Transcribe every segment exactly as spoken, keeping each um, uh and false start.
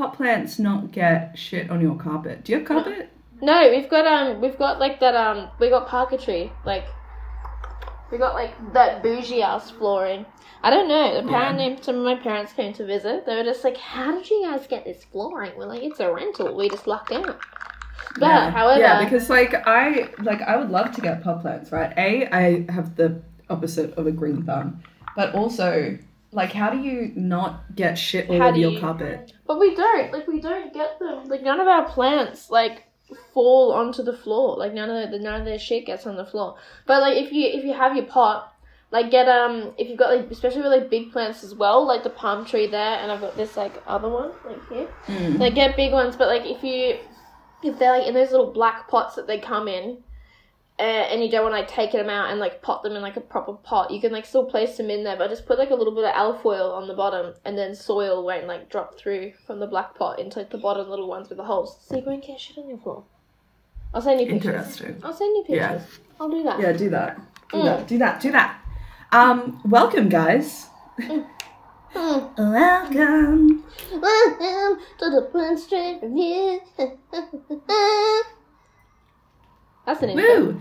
pot plants not get shit on your carpet? Do you have carpet? No, no we've got um, we've got like that um, we got parquetry, like we got like that bougie ass flooring. I don't know. Apparently, yeah. Some of my parents came to visit. They were just like, "How did you guys get this flooring?" We're like, "It's a rental. We just lucked out." But yeah. however, yeah, because like I like I would love to get pot plants, right? A, I have the opposite of a green thumb, but also. Like, how do you not get shit all over your you, carpet? But we don't. Like, we don't get them. Like, none of our plants, like, fall onto the floor. Like, none of the, none of their shit gets on the floor. But, like, if you if you have your pot, like, get, um, if you've got, like, especially with, like, big plants as well, like the palm tree there, and I've got this, like, other one, like, here. Mm. Like, get big ones. But, like, if you, if they're, like, in those little black pots that they come in, Uh, and you don't want to like take them out and like pot them in like a proper pot. You can like still place them in there, but just put like a little bit of alfoil on the bottom, and then soil won't like drop through from the black pot into like the bottom little ones with the holes. So you won't get shit on your floor. I'll send you pictures. Interesting. I'll send you pictures. Yeah. I'll do that. Yeah, do that. Do mm. that. Do that. Do that. Um, welcome, guys. Mm. Mm. Welcome. Welcome to the Plant Street Review. That's an intro. Woo!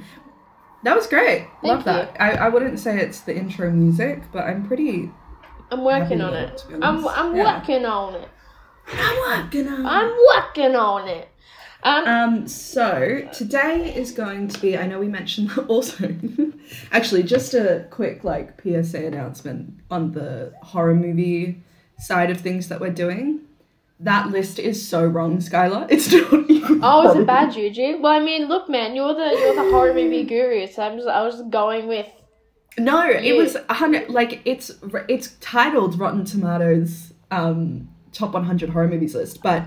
That was great. Thank Love that. You. I, I wouldn't say it's the intro music, but I'm pretty. I'm working on it. it I'm I'm yeah. working on it. I'm working on. I'm working on it. Um. um so today is going to be. I know we mentioned also. Actually, just a quick like P S A announcement on the horror movie side of things that we're doing. That list is so wrong, Skylar. It's not even. Oh, it's a bad juju. Well, I mean, look, man, you're the you're the horror movie guru, so I'm just I was just going with. No, you. It was one hundred. Like it's it's titled Rotten Tomatoes um, top one hundred horror movies list, but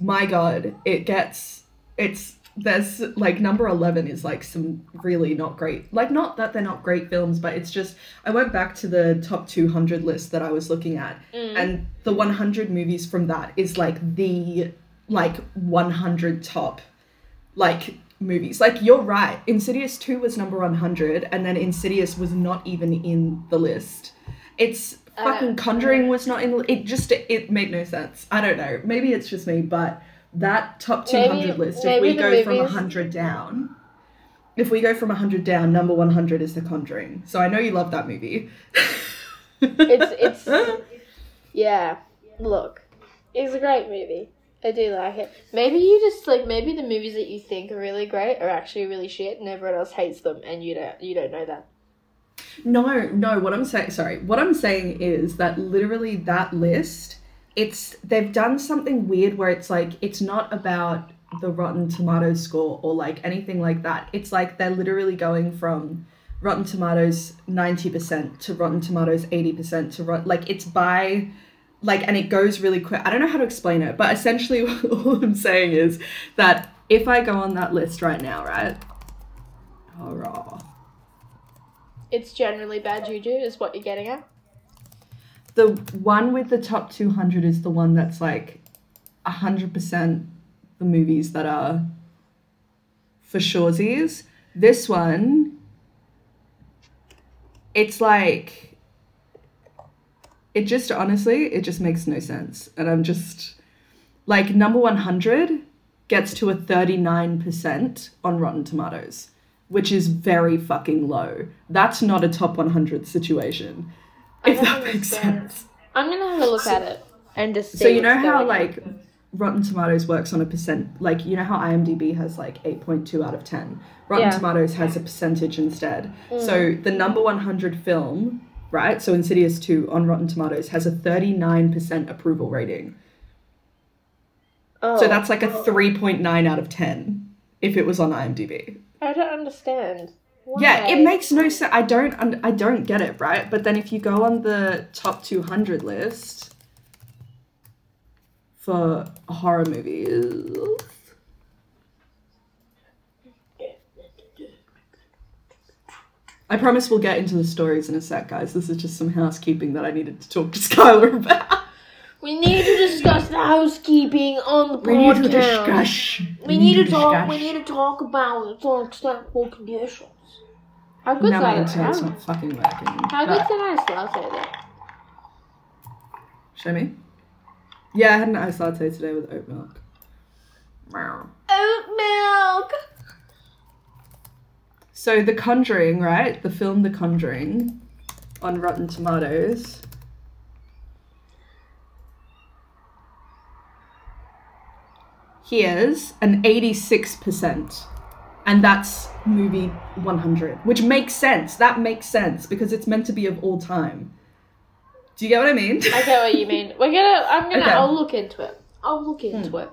my god, it gets it's there's like number eleven is like some really not great. Like not that they're not great films, but it's just I went back to the top two hundred list that I was looking at mm. and. The one hundred movies from that is like the like one hundred top like movies. Like you're right. Insidious two was number one hundred, and then Insidious was not even in the list. It's fucking uh, Conjuring was not in. It just it made no sense. I don't know. Maybe it's just me, but that top two hundred maybe, list. If we go movies. from one hundred down, if we go from one hundred down, number one hundred is The Conjuring. So I know you love that movie. it's it's. Yeah, look, it's a great movie. I do like it. Maybe you just like maybe the movies that you think are really great are actually really shit, and everyone else hates them, and you don't you don't know that. No, no. What I'm saying, sorry, what I'm saying is that literally that list, it's they've done something weird where it's like it's not about the Rotten Tomatoes score or like anything like that. It's like they're literally going from Rotten Tomatoes ninety percent to Rotten Tomatoes eighty percent to rot- like it's by. Like, and it goes really quick. I don't know how to explain it, but essentially all I'm saying is that if I go on that list right now, right? Horror. It's generally bad juju is what you're getting at? The one with the top two hundred is the one that's like one hundred percent the movies that are for surezies. This one, it's like... It just, honestly, it just makes no sense. And I'm just, like, number one hundred gets to a thirty-nine percent on Rotten Tomatoes, which is very fucking low. That's not a top one hundred situation, I if that makes sense. I'm going to have a look so, at it and just see. So you know how, like, on. Rotten Tomatoes works on a percent, like, you know how IMDb has, like, eight point two out of ten? Rotten yeah. Tomatoes has a percentage instead. Mm. So the number one hundred film... Right, so Insidious two on Rotten Tomatoes has a thirty-nine percent approval rating. Oh. So that's like a three point nine out of ten if it was on IMDb. I don't understand. Why? Yeah, it makes no sense. I don't. I don't get it. Right, but then if you go on the top two hundred list for horror movies. I promise we'll get into the stories in a sec, guys. This is just some housekeeping that I needed to talk to Skylar about. We need to discuss the housekeeping on the we podcast. Need to discuss. We, we need, need to talk. Discuss. We need to talk about the unacceptable conditions. How good's that? No, it's not fucking working. How good's that? Show me. Yeah, I had an iced latte today with oat milk. Oat milk! So The Conjuring, right? The film The Conjuring on Rotten Tomatoes. Here's an eighty-six percent. And that's movie one hundred, which makes sense. That makes sense because it's meant to be of all time. Do you get what I mean? I get what you mean. We're gonna. I'm gonna. Okay. I'll look into it. I'll look into hmm. it.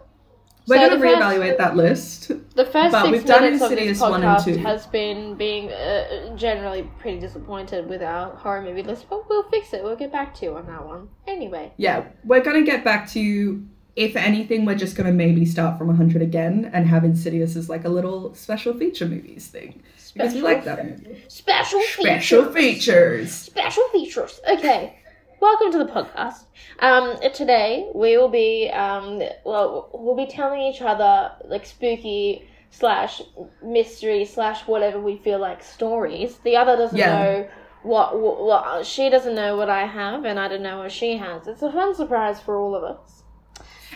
We're so gonna reevaluate that list. The first but six we've done minutes Insidious of this podcast has been being uh, generally pretty disappointed with our horror movie list, but we'll fix it. We'll get back to you on that one. Anyway. Yeah, we're gonna get back to you. If anything, we're just going to maybe start from one hundred again and have Insidious as like a little special feature movies thing. Special because we like that movie. Special features. Special features. Special features. Okay. Welcome to the podcast. Um, today we will be, um, well, we'll be telling each other like spooky slash mystery slash whatever we feel like stories. The other doesn't yeah. know what, what, what, she doesn't know what I have and I don't know what she has. It's a fun surprise for all of us.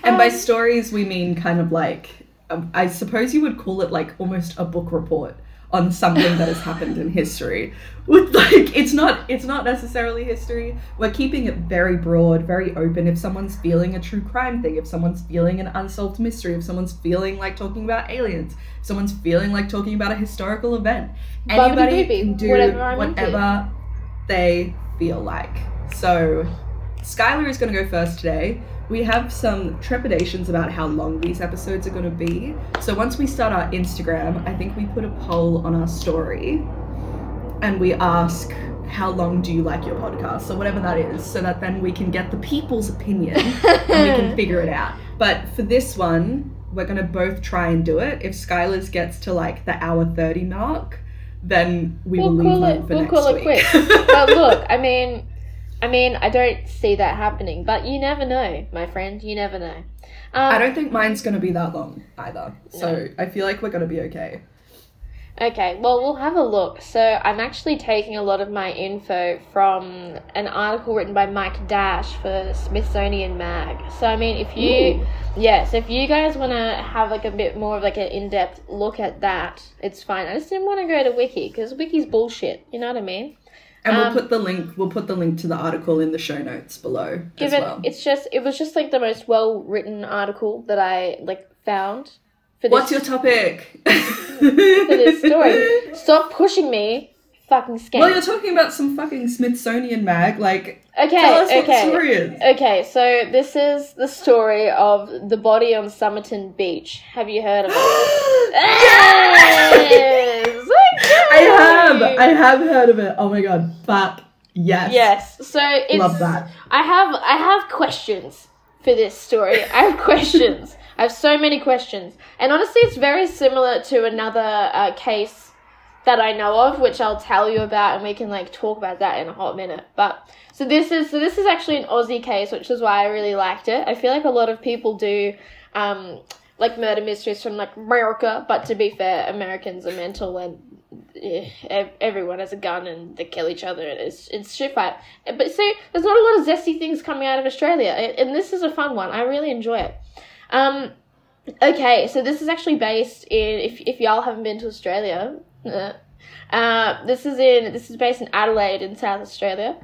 And by stories, we mean kind of like, um, I suppose you would call it like almost a book report on something that has happened in history. With like, it's not, it's not necessarily history. We're keeping it very broad, very open. If someone's feeling a true crime thing, if someone's feeling an unsolved mystery, if someone's feeling like talking about aliens, if someone's feeling like talking about a historical event, anybody baby, can do whatever, whatever they feel like. So Skylar is going to go first today. We have some trepidations about how long these episodes are going to be. So once we start our Instagram, I think we put a poll on our story and we ask, how long do you like your podcast? Or whatever that is, so that then we can get the people's opinion and we can figure it out. But for this one, we're going to both try and do it. If Skylar's gets to like the hour thirty mark, then we we'll will leave it for we'll next call week. It quick. But look, I mean... I mean, I don't see that happening, but you never know, my friend. You never know. Um, I don't think mine's going to be that long either, so no. I feel like we're going to be okay. Okay, well, we'll have a look. So I'm actually taking a lot of my info from an article written by Mike Dash for Smithsonian Mag. So, I mean, if you... Ooh. Yes, if you guys want to have, like, a bit more of, like, an in-depth look at that, it's fine. I just didn't want to go to Wiki, because Wiki's bullshit, you know what I mean? And we'll um, put the link. We'll put the link to the article in the show notes below. Given as well. It's just, it was just like the most well written article that I like found. For this What's your topic? For this story, stop pushing me, fucking scam. Well, you're talking about some fucking Smithsonian Mag, like. Okay. Tell us okay. What the story is. Okay, so this is the story of the body on Somerton Beach. Have you heard of it? Yes! I have. I have heard of it. Oh my god. Fuck. Yes. Yes. So it's Love that. I have I have questions for this story. I have questions. I have so many questions. And honestly, it's very similar to another uh, case that I know of, which I'll tell you about, and we can like talk about that in a hot minute. But so this is so this is actually an Aussie case, which is why I really liked it. I feel like a lot of people do um like murder mysteries from like America, but to be fair, Americans are mental and eh, everyone has a gun and they kill each other and it's it's shit fight. But so there's not a lot of zesty things coming out of Australia, and this is a fun one. I really enjoy it. Um, okay, so this is actually based in if if y'all haven't been to Australia, uh, this is in this is based in Adelaide in South Australia.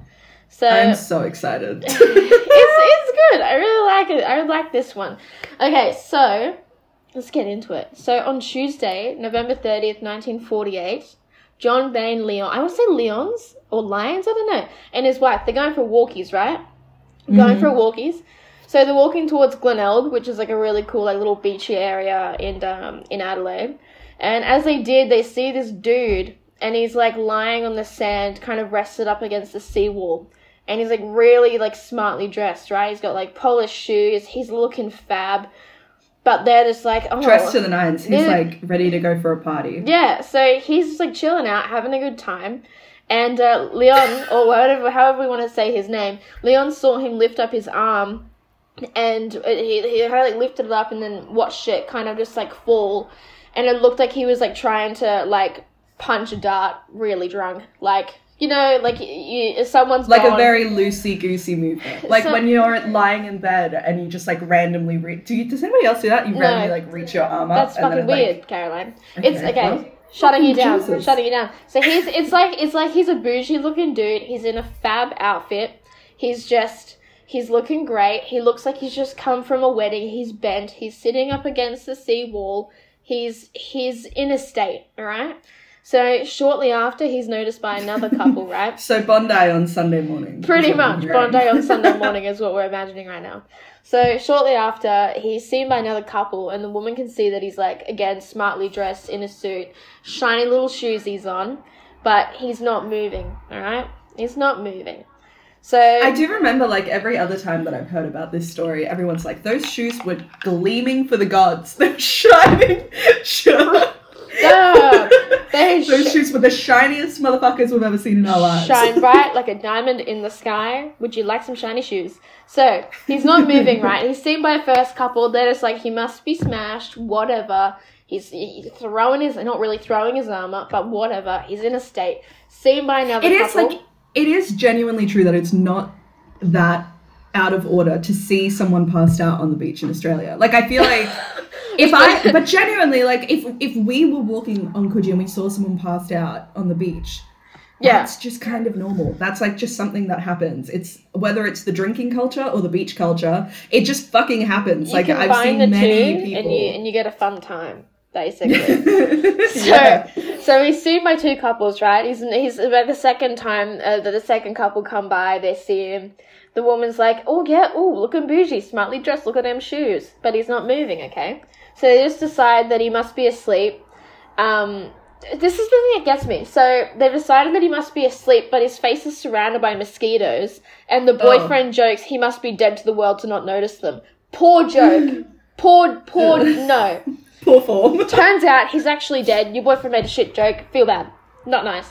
So I'm so excited. it's it's good. I really like it. I like this one. Okay, so let's get into it. So on Tuesday, November thirtieth, nineteen forty-eight, John Bain Leon, I want to say Leon's or Lyons, I don't know, and his wife, they're going for walkies, right? Mm-hmm. Going for walkies. So they're walking towards Glenelg, which is like a really cool like little beachy area in um in Adelaide. And as they did, they see this dude and he's like lying on the sand, kind of rested up against the seawall. And he's like really like smartly dressed, right? He's got like polished shoes. He's looking fab, but they're just like oh, dressed to the nines. He's like ready to go for a party. Yeah, so he's just like chilling out, having a good time. And uh, Leon, or whatever, however we want to say his name, Leon saw him lift up his arm, and he he kind of like lifted it up and then watched it kind of just like fall, and it looked like he was like trying to like punch a dart, really drunk, like. you know, like you, someone's like gone. A very loosey-goosey movement. Like so, when you're lying in bed and you just like randomly reach. Do you, does anybody else do that? You no, randomly like reach your arm up. That's and fucking then it, weird, like, Caroline. Okay, it's okay. What? Shutting you down. Jesus. Shutting you down. So he's it's like it's like he's a bougie-looking dude. He's in a fab outfit. He's just. He's looking great. He looks like he's just come from a wedding. He's bent. He's sitting up against the seawall. He's he's in a state, all right? So shortly after, he's noticed by another couple, right? So Bondi on Sunday morning. Pretty much. Bondi on Sunday morning is what we're imagining right now. So shortly after, he's seen by another couple, and the woman can see that he's, like, again, smartly dressed in a suit, shiny little shoes he's on, but he's not moving, all right? He's not moving. So I do remember, like, every other time that I've heard about this story, everyone's like, those shoes were gleaming for the gods. They're shining. Sure. No, those sh- shoes were the shiniest motherfuckers we've ever seen in our lives. Shine bright like a diamond in the sky. Would you like some shiny shoes? So he's not moving, right? He's seen by a first couple. They're just like, he must be smashed, whatever. He's, he's throwing his, not really throwing his arm up, but whatever. He's in a state. Seen by another it couple. It is like... It is genuinely true that it's not that out of order to see someone passed out on the beach in Australia. Like, I feel like if I... But genuinely, like, if if we were walking on Coogee and we saw someone passed out on the beach, yeah, that's just kind of normal. That's, like, just something that happens. It's whether it's the drinking culture or the beach culture, it just fucking happens. You like, I've seen many people... And you, and you get a fun time. Basically. so yeah. so he's seen by two couples, right? He's he's about the second time that uh, the second couple come by, they see him. The woman's like, oh, yeah, oh, looking bougie, smartly dressed, look at them shoes. But he's not moving, okay? So they just decide that he must be asleep. Um, this is the thing that gets me. So they've decided that he must be asleep, but his face is surrounded by mosquitoes, and the boyfriend oh. jokes he must be dead to the world to not notice them. Poor joke. poor, poor, no. Poor form. Turns out he's actually dead. Your boyfriend made a shit joke. Feel bad. Not nice.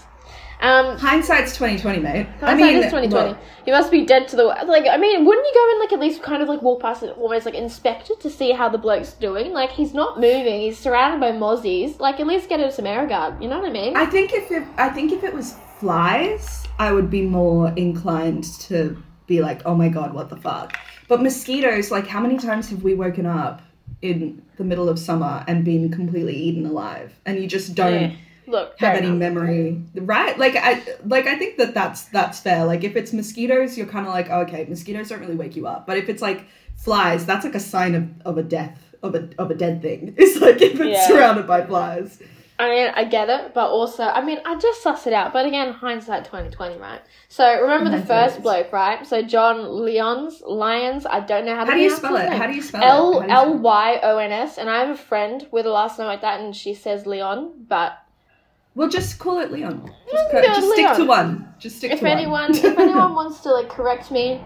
Um, Hindsight's twenty twenty, mate. Hindsight I mean, is twenty twenty. You must be dead to the world. Like, I mean, wouldn't you go and, like, at least kind of, like, walk past it, almost, like, inspect it to see how the bloke's doing? Like, he's not moving. He's surrounded by mozzies. Like, at least get him some air guard. You know what I mean? I think if it, I think if it was flies, I would be more inclined to be like, oh, my God, what the fuck? But mosquitoes, like, how many times have we woken up in the middle of summer and being completely eaten alive, and you just don't yeah. Look, have any enough. memory, right? Like I, like I think that that's that's fair. Like if it's mosquitoes, you're kind of like, oh, okay, mosquitoes don't really wake you up. But if it's like flies, that's like a sign of, of a death of a of a dead thing. It's like if it's yeah. surrounded by flies. I mean, I get it, but also, I mean, I just suss it out. But again, hindsight twenty twenty, right? So remember the first bloke, right? So John Lyons, Lyons. I don't know how to pronounce his name. How do you spell it? How do you spell it? L L Y O N S. And I have a friend with a last name like that, and she says Leon, but well, just call it Leon. Just, no, just Leon. Stick to one. Just stick if to anyone, one. If anyone wants to like correct me,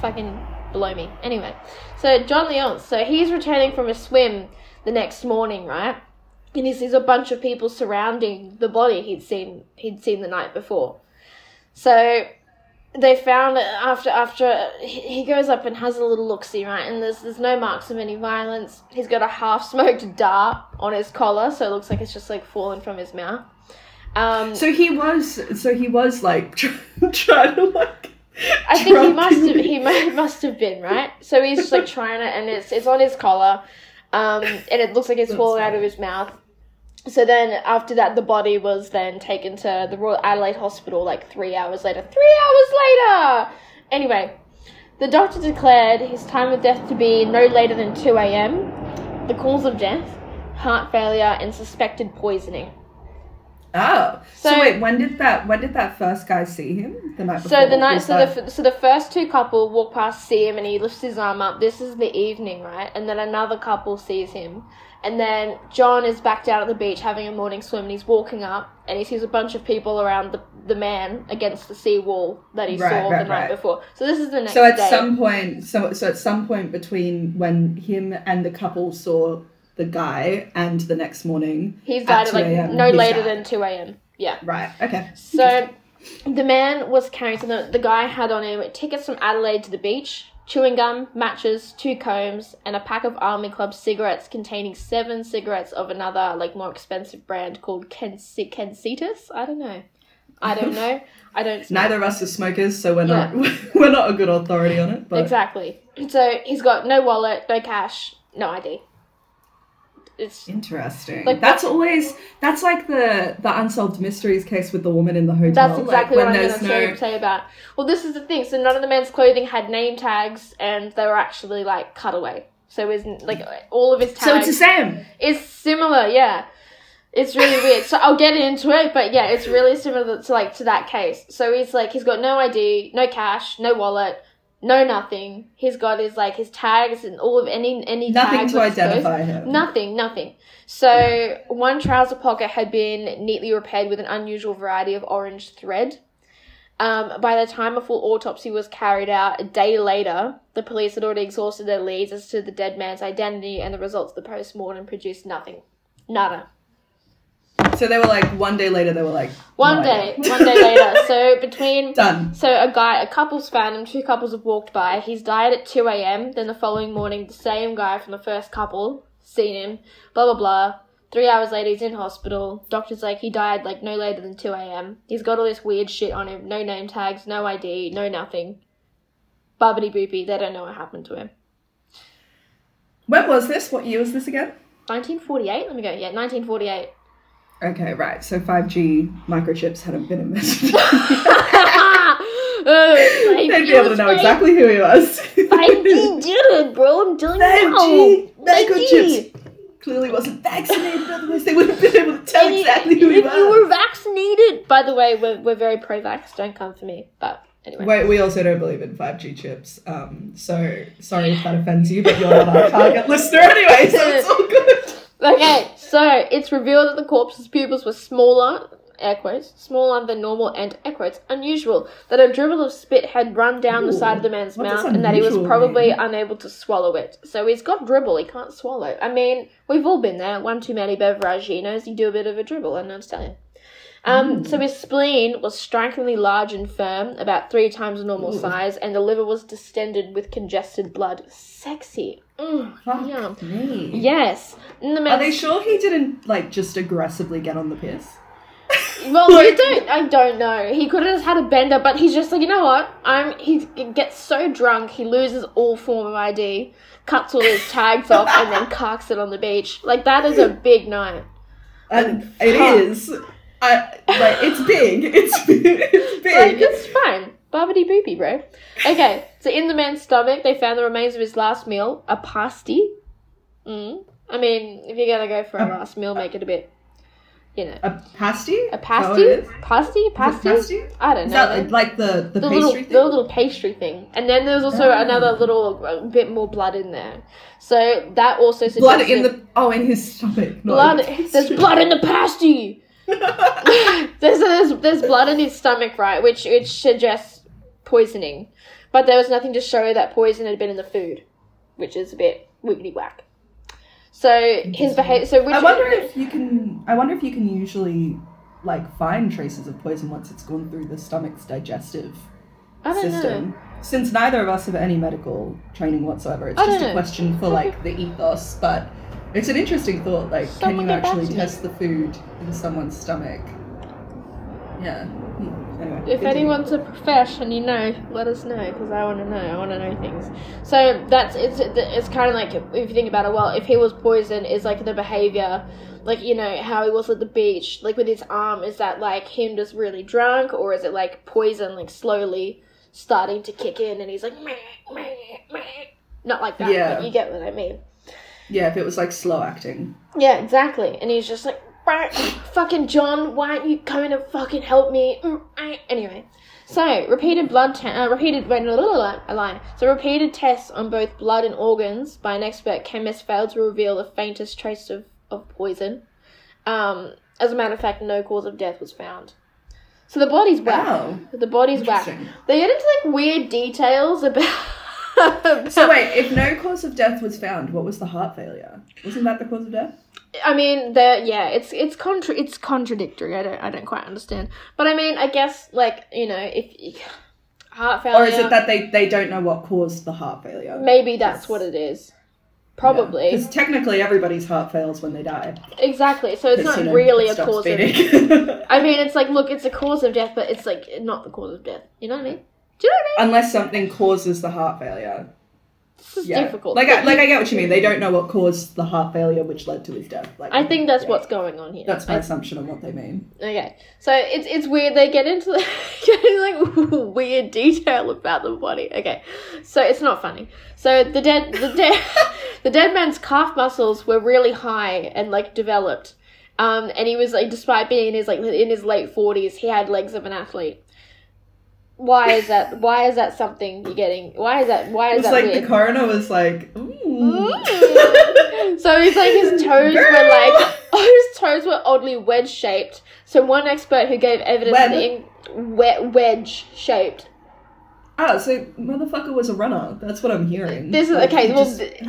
fucking blow me. Anyway, so John Lyons. So he's returning from a swim the next morning, right? And he sees a bunch of people surrounding the body he'd seen he'd seen the night before. So they found after after he goes up and has a little look-see, right? And there's there's no marks of any violence. He's got a half-smoked dart on his collar, so it looks like it's just like fallen from his mouth. Um, so he was so he was like trying try to like. I think he must have he must have been right. So he's just like trying to, and it's it's on his collar. Um, and it looks like it's fallen out of his mouth. So then after that, the body was then taken to the Royal Adelaide Hospital like three hours later. Three hours later! Anyway, the doctor declared his time of death to be no later than two a.m. The cause of death, heart failure, and suspected poisoning. Oh, so, so wait, when did that when did that first guy see him? The night before? So the night, so that... the so the first two couple walk past, see him, and he lifts his arm up. This is the evening, right? And then another couple sees him, and then John is back down at the beach having a morning swim, and he's walking up, and he sees a bunch of people around the the man against the seawall that he right, saw right, the night right. before. So this is the next. So at day. some point, so so at some point between when him and the couple saw the guy and the next morning he's died at like no later than two a.m. yeah right okay so the man was carrying something. The guy had on him tickets from Adelaide to the beach, chewing gum, matches, two combs, and a pack of Army Club cigarettes containing seven cigarettes of another like more expensive brand called Kensitas. I don't know I don't know. I don't smoke. Neither of us are smokers, so we're yeah. not we're not a good authority on it. But. Exactly. So he's got no wallet, no cash, no I D. It's interesting. Like, that's always that's like the the unsolved mysteries case with the woman in the hotel. That's exactly like, what I was going to no... say about. Well, this is the thing. So none of the men's clothing had name tags, and they were actually like cutaway. So isn't like all of his tags. So it's the same. It's similar, yeah. It's really weird. So I'll get into it, but yeah, it's really similar to like to that case. So he's like, he's got no I D, no cash, no wallet, no nothing. He's got his like his tags and all of any any nothing tags to identify him. Nothing, nothing. So yeah. One trouser pocket had been neatly repaired with an unusual variety of orange thread. Um, by the time a full autopsy was carried out a day later, the police had already exhausted their leads as to the dead man's identity, and the results of the post-mortem produced nothing. Nada. So they were like, one day later, they were like... One day. Idea. One day later. So between... Done. So a guy, a couple's found him, two couples have walked by. He's died at two a.m. Then the following morning, the same guy from the first couple, seen him, blah, blah, blah. Three hours later, he's in hospital. Doctor's like, he died, like, no later than two a.m. He's got all this weird shit on him. No name tags, no I D, no nothing. Bubbity-boopy. They don't know what happened to him. When was this? What year was this again? nineteen forty-eight? Let me go. Yeah, nineteen forty-eight. Okay, right. So five G microchips hadn't been invented. They'd be able to know me. Exactly who he was. five G did it, bro. I'm telling you now. five G microchips. Clearly wasn't vaccinated, otherwise they wouldn't have been able to tell and exactly who he was. If you were vaccinated... By the way, we're, we're very pro-vax, don't come for me, but anyway. Wait, we also don't believe in five G chips, um, so sorry if that offends you, but you're not our target listener anyway, so it's all good. Okay, so it's revealed that the corpse's pupils were smaller, air quotes, smaller than normal and, air quotes, unusual, that a dribble of spit had run down Ooh, the side of the man's mouth and that he was probably mean? unable to swallow it. So he's got dribble, he can't swallow. I mean, we've all been there, one too many beveraginos, you do a bit of a dribble, and I'm telling you. Um, mm. So his spleen was strikingly large and firm, about three times the normal Ooh. size, and the liver was distended with congested blood. Sexy. Mm, yum. Me. Yes. And the man's... Are they sure he didn't, like, just aggressively get on the piss? Well, like, you don't, I don't know. He could have just had a bender, but he's just like, you know what? I'm. He gets so drunk, he loses all form of I D, cuts all his tags off, and then carks it on the beach. Like, that is a big night. And like, it fuck. is. I, like, it's big. It's big. It's big. Like, it's fine. Bobbity-boopy, bro. Okay, so in the man's stomach, they found the remains of his last meal, a pasty. Mm. I mean, if you're going to go for a last meal, make it a bit... You know. A pasty? A pasty? Is that pasty? Pasty? Pasty? I don't know. Is that like the, the, the pastry little, thing? The little pastry thing. And then there's also oh. another little a bit more blood in there. So that also suggests... Blood in the... Oh, in his stomach. Blood. There's blood in the pasty! there's, there's, there's blood in his stomach, right? Which, which suggests poisoning. But there was nothing to show that poison had been in the food. Which is a bit wiggity-whack. So his behavior. So which I wonder if you can. I wonder if you can usually, like, find traces of poison once it's gone through the stomach's digestive I don't system. Know. Since neither of us have any medical training whatsoever, it's I just a question for like the ethos. But it's an interesting thought. Like, Someone can you actually test the food in someone's stomach? Yeah. Anyway, if anyone's a profesh and you know, let us know, because I want to know. I want to know things. So that's it's it's kind of like, if you think about it, well, if he was poisoned, is like the behavior, like, you know, how he was at the beach, like with his arm, is that like him just really drunk, or is it like poison, like slowly starting to kick in, and he's like, meh, meh, meh. Not like that, yeah. But you get what I mean. Yeah, if it was like slow acting. Yeah, exactly. And he's just like, fucking John, why aren't you coming to fucking help me? Anyway, so repeated blood, te- uh, repeated wait, no, a line. So repeated tests on both blood and organs by an expert chemist failed to reveal the faintest trace of, of poison. Um, as a matter of fact, no cause of death was found. So the body's whack. Wow. The body's whack. They get into like weird details about. So wait, if no cause of death was found, what was the heart failure? Wasn't that the cause of death? I mean, the yeah, it's it's contra- it's contradictory. I don't I don't quite understand. But I mean, I guess like, you know, if heart failure, or is it that they, they don't know what caused the heart failure? Maybe that's yes. what it is. Probably. Because yeah, technically everybody's heart fails when they die. Exactly. So it's not you know, really it a cause beating. of... I mean, it's like, look, it's a cause of death, but it's like not the cause of death. You know what I mean? Do you know what I mean? Unless something causes the heart failure. This is yeah. difficult. Like I, like, I get what you mean. They don't know what caused the heart failure which led to his death. Like, I think that's yeah. what's going on here. That's my I, assumption of what they mean. Okay. So it's it's weird. They get into, the, get into like weird detail about the body. Okay. So it's not funny. So the dead the dead the dead man's calf muscles were really high and like developed, um, and he was like, despite being in his like in his late forties, he had legs of an athlete. Why is that? Why is that something you're getting? Why is that? Why is it's that? It's like weird? The coroner was like, ooh. Ooh. So he's like his toes Girl. were like, oh, his toes were oddly wedge shaped. So one expert who gave evidence Web. that in wet wedge shaped. Ah, so motherfucker was a runner. That's what I'm hearing. This is like, okay. Well, this is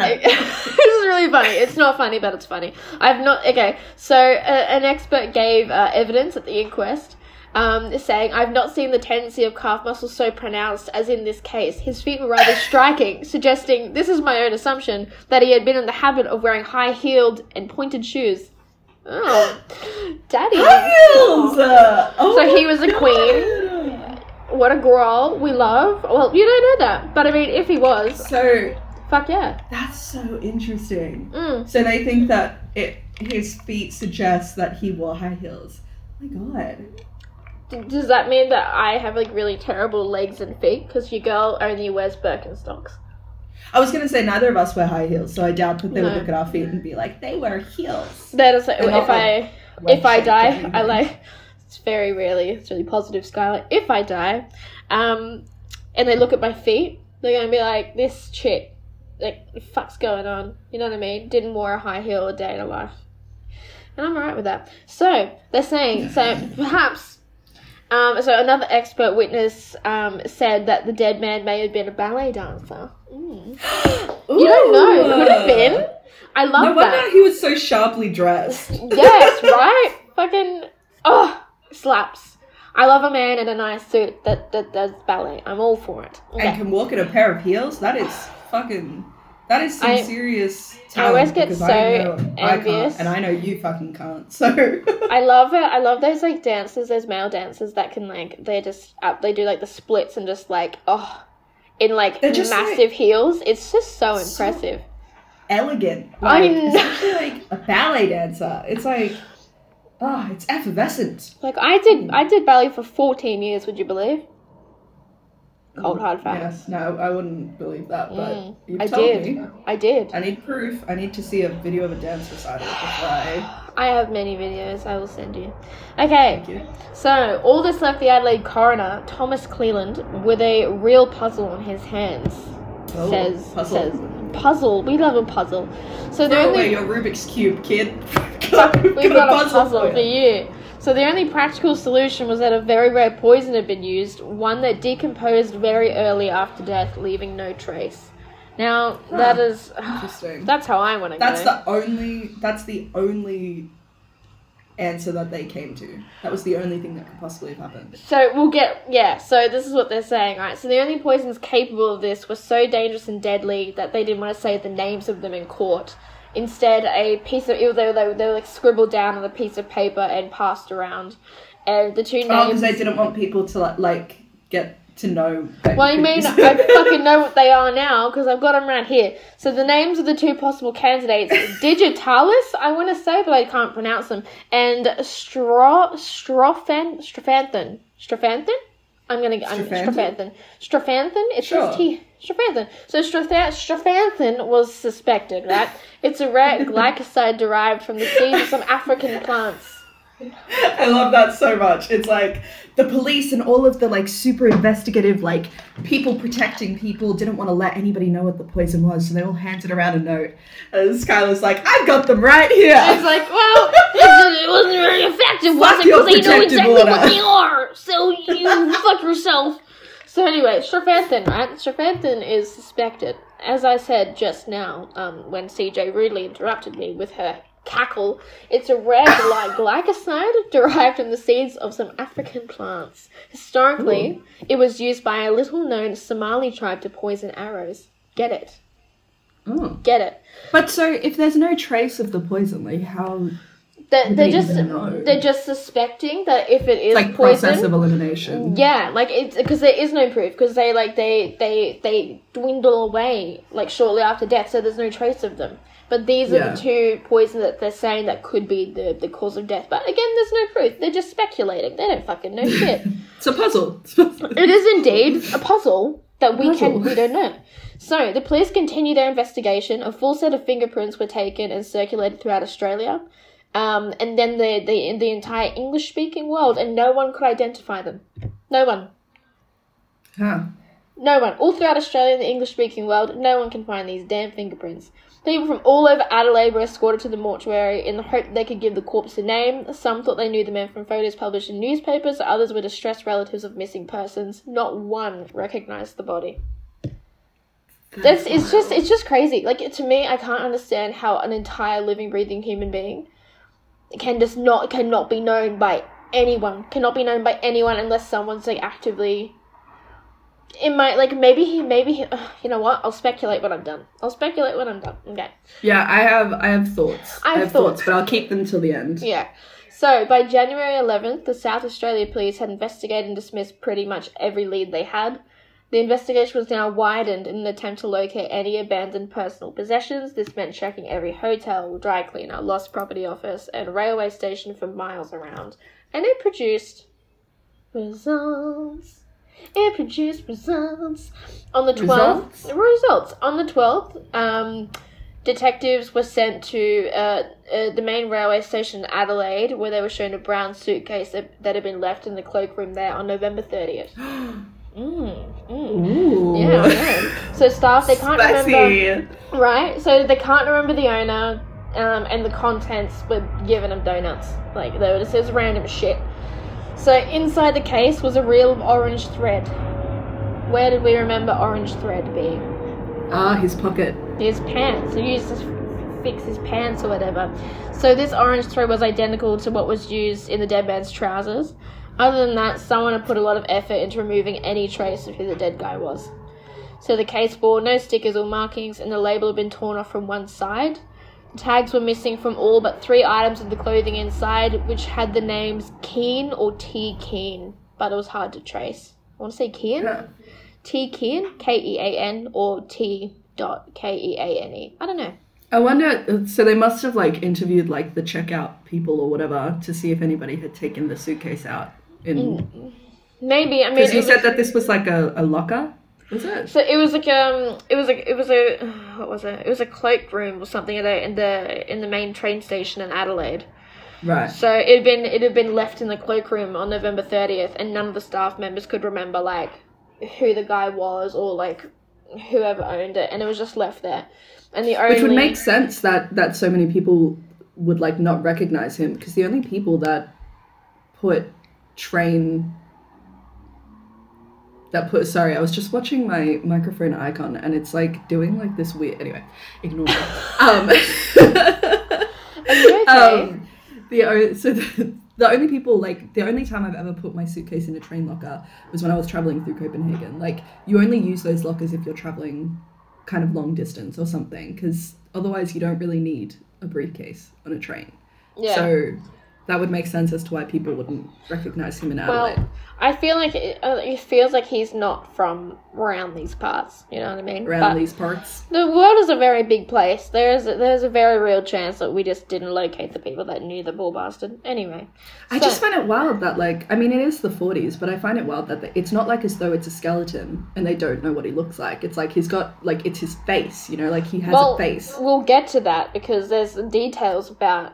really funny. It's not funny, but it's funny. I've not okay. So uh, an expert gave uh, evidence at the inquest. Um, saying, I've not seen the tendency of calf muscles so pronounced as in this case. His feet were rather striking, suggesting, this is my own assumption, that he had been in the habit of wearing high-heeled and pointed shoes. Oh, daddy. High heels! Oh. Oh so he was God. a queen. What a girl we love. Well, you don't know that, but I mean, if he was. So. Fuck yeah. That's so interesting. Mm. So they think that it, his feet suggest that he wore high heels. Oh my God. Does that mean that I have, like, really terrible legs and feet? Because your girl only wears Birkenstocks. I was going to say neither of us wear high heels, so I doubt that they no. would look at our feet and be like, they wear heels. That is, like, if like, I if I die, I, like, it's very rarely, it's really positive, Skylar. If I die, um, and they look at my feet, they're going to be like, this chick, like, the fuck's going on? You know what I mean? Didn't wear a high heel a day in her life. And I'm all right with that. So, they're saying, so perhaps... Um, so another expert witness um, said that the dead man may have been a ballet dancer. Mm. You don't know. Could have been. I love that. No wonder that. He was so sharply dressed. Yes, right? Fucking, oh, slaps. I love a man in a nice suit that, that does ballet. I'm all for it. Okay. And can walk in a pair of heels? That is fucking... That is some I, serious talent. I always get so I know, envious. I and I know you fucking can't, so... I love it. I love those, like, dancers, those male dancers that can, like, they just... up. They do, like, the splits and just, like, oh... In, like, massive like, heels. It's just so, so impressive. Elegant. Like, I know. It's actually, like, a ballet dancer. It's, like... Oh, it's effervescent. Like, I did I did ballet for fourteen years, would you believe? Cold hard facts. Yes, no, I wouldn't believe that, but mm, you told I did. me. I did. I need proof. I need to see a video of a dance recital before I... I have many videos. I will send you. Okay. Thank you. So, all this left the Adelaide coroner, Thomas Cleland, with a real puzzle on his hands. Oh, says, puzzle. Says, puzzle. We love a puzzle. So Throw only... away your Rubik's Cube, kid. got, We've got, got a puzzle, puzzle for, for you. you. So the only practical solution was that a very rare poison had been used, one that decomposed very early after death, leaving no trace. Now, huh. that is... Interesting. That's how I want to go. That's the only... That's the only... answer that they came to. That was the only thing that could possibly have happened. So we'll get, yeah, so this is what they're saying, right? So the only poisons capable of this were so dangerous and deadly that they didn't want to say the names of them in court. Instead, a piece of, it, they, were, they, were, they were like scribbled down on a piece of paper and passed around. And the two names... Oh, because they didn't want people to like, like get to know... Well, I mean, I fucking know what they are now because I've got them right here. So the names of the two possible candidates, Digitalis, I want to say, but I can't pronounce them, and Stro, Strophan, Strophanthin. Strophanthin? I'm going to... Strophanthin? Strophanthin? It's sure. just T... Strophanthin. So Strophanthin Strophanthin was suspected, right? It's a rare glycoside derived from the seeds of some African plants. I love that so much. It's like the police and all of the like super investigative like people protecting people didn't want to let anybody know what the poison was, so they all handed around a note. And Skylar's like, I've got them right here. It's like, well, it wasn't very effective, was it? Because they know exactly order. what they are. So you fuck yourself. So anyway, Strophanthin, right? Strophanthin is suspected. As I said just now, um, when C J rudely interrupted me with her cackle, it's a rare gly- glycoside derived from the seeds of some African plants. Historically, Ooh. it was used by a little-known Somali tribe to poison arrows. Get it? oh. get it. But so if there's no trace of the poison, like how... They're, they're just they're just suspecting that if it is like poison, process of elimination. Yeah, like it's because there is no proof because they like they they they dwindle away like shortly after death, so there's no trace of them. But these are yeah. the two poisons that they're saying that could be the, the cause of death. But again, there's no proof. They're just speculating. They don't fucking know shit. It's a puzzle. It is indeed a puzzle that we puzzle. can we don't know. So the police continue their investigation. A full set of fingerprints were taken and circulated throughout Australia. Um, and then the, the the entire English-speaking world, and no one could identify them. No one. Huh. No one. All throughout Australia and the English-speaking world, no one can find these damn fingerprints. People from all over Adelaide were escorted to the mortuary in the hope they could give the corpse a name. Some thought they knew the man from photos published in newspapers. Others were distressed relatives of missing persons. Not one recognised the body. That's, it's just it's just crazy. Like, to me, I can't understand how an entire living, breathing human being... can just not cannot be known by anyone cannot be known by anyone unless someone's like actively it might like maybe he maybe he, uh, you know what I'll speculate when I'm done I'll speculate when I'm done okay yeah I have I have thoughts I have, I have thoughts. thoughts but I'll keep them till the end. Yeah so by January eleventh the South Australia police had investigated and dismissed pretty much every lead they had. The investigation was now widened in an attempt to locate any abandoned personal possessions. This meant checking every hotel, dry cleaner, lost property office, and railway station for miles around. And it produced results. It produced results. On the twelfth, results. results. On the twelfth, um, detectives were sent to uh, uh, the main railway station in Adelaide, where they were shown a brown suitcase that, that had been left in the cloakroom there on November thirtieth. Mm, mm. Ooh. Yeah, I know. So staff, they can't Spicy. remember, right? So they can't remember the owner, um, and the contents were giving them donuts. Like, they were just, it was random shit. So inside the case was a reel of orange thread. Where did we remember orange thread being? Ah, his pocket. His pants. He used to fix his pants or whatever. So this orange thread was identical to what was used in the dead man's trousers. Other than that, someone had put a lot of effort into removing any trace of who the dead guy was. So the case bore no stickers or markings, and the label had been torn off from one side. Tags were missing from all but three items of the clothing inside, which had the names Keen or T. Keen, but it was hard to trace. I want to say Keen? Yeah. T. Keen? K E A N or T. dot K E A N E. I don't know. I wonder, so they must have, like, interviewed, like, the checkout people or whatever to see if anybody had taken the suitcase out. In... Maybe I mean because you said was... that this was like a, a locker, was it? So it was like um, it was like it was a what was it? It was a cloakroom or something in the in the, in the main train station in Adelaide. Right. So it had been it had been left in the cloakroom on November thirtieth, and none of the staff members could remember like who the guy was or like whoever owned it, and it was just left there. And the only... which would make sense that that so many people would like not recognize him because the only people that put train that put sorry I was just watching my microphone icon and it's like doing like this weird anyway ignore that um, Are you okay? um the so the, the only people like the only time I've ever put my suitcase in a train locker was when I was traveling through Copenhagen. Like you only use those lockers if you're traveling kind of long distance or something because otherwise you don't really need a briefcase on a train. Yeah. So that would make sense as to why people wouldn't recognise him in Adelaide. Well, I feel like it, it feels like he's not from around these parts. You know what I mean? Around but these parts. The world is a very big place. There is there's a very real chance that we just didn't locate the people that knew the bull bastard. Anyway, I so. just find it wild that like I mean it is the forties, but I find it wild that the, it's not like as though it's a skeleton and they don't know what he looks like. It's like he's got like it's his face. You know, like he has well, a face. We'll get to that because there's details about.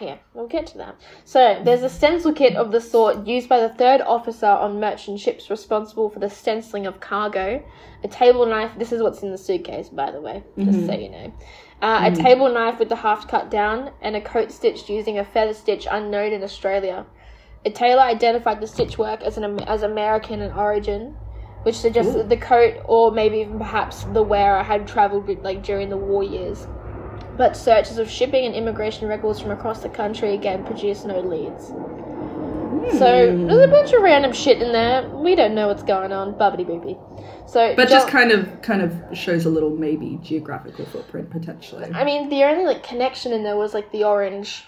Yeah, we'll get to that. So, there's a stencil kit of the sort used by the third officer on merchant ships responsible for the stenciling of cargo. A table knife, this is what's in the suitcase, by the way, mm-hmm. just so you know. Uh, mm-hmm. A table knife with the half cut down and a coat stitched using a feather stitch unknown in Australia. A tailor identified the stitch work as an as American in origin, which suggests Ooh. that the coat or maybe even perhaps the wearer had travelled like during the war years. But searches of shipping and immigration records from across the country again produced no leads. Mm. So there's a bunch of random shit in there. We don't know what's going on. Bubbity boopy. So But jo- just kind of kind of shows a little maybe geographical footprint potentially. I mean, the only like connection in there was like the orange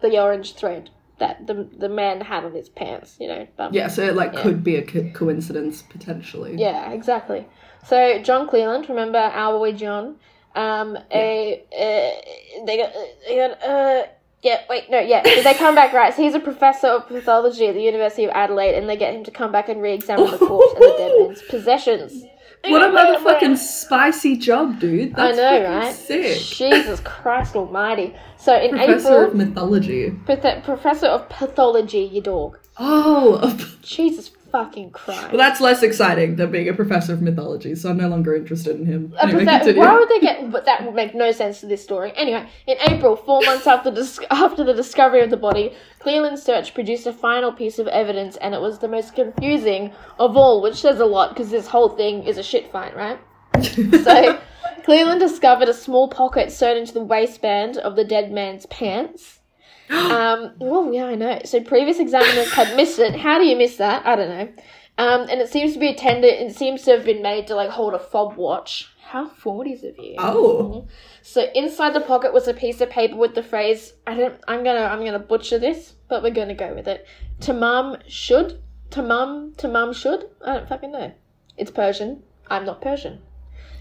the orange thread that the the man had on his pants, you know. But, yeah, so it like yeah. could be a co- coincidence potentially. Yeah, exactly. So John Cleland, remember our boy John? Um, a yeah. uh, they got they got uh yeah wait no yeah so they come back right. So he's a professor of pathology at the University of Adelaide, and they get him to come back and re-examine the corpse and the dead man's possessions. What a motherfucking spicy job, dude! That's I know, right? Sick. Jesus Christ Almighty! So in April, professor of mythology, patho- professor of pathology, you dog. Oh, Jesus. Fucking Christ. Well, that's less exciting than being a professor of mythology, so I'm no longer interested in him. Anyway, profe- why would they get... But that would make no sense to this story. Anyway, in April, four months after, dis- after the discovery of the body, Cleland's search produced a final piece of evidence, and it was the most confusing of all, which says a lot, because this whole thing is a shit fight, right? So, Cleland discovered a small pocket sewn into the waistband of the dead man's pants. Um, oh, yeah, I know. So previous examiners had missed it. How do you miss that? I don't know. Um, and it seems to be a tender, it seems to have been made to, like, hold a fob watch. How forties of you. Oh. So inside the pocket was a piece of paper with the phrase, I don't, I'm gonna, I'm gonna butcher this, but we're gonna go with it. Tamám Shud? Tamám, Tamám Shud? I don't fucking know. It's Persian. I'm not Persian.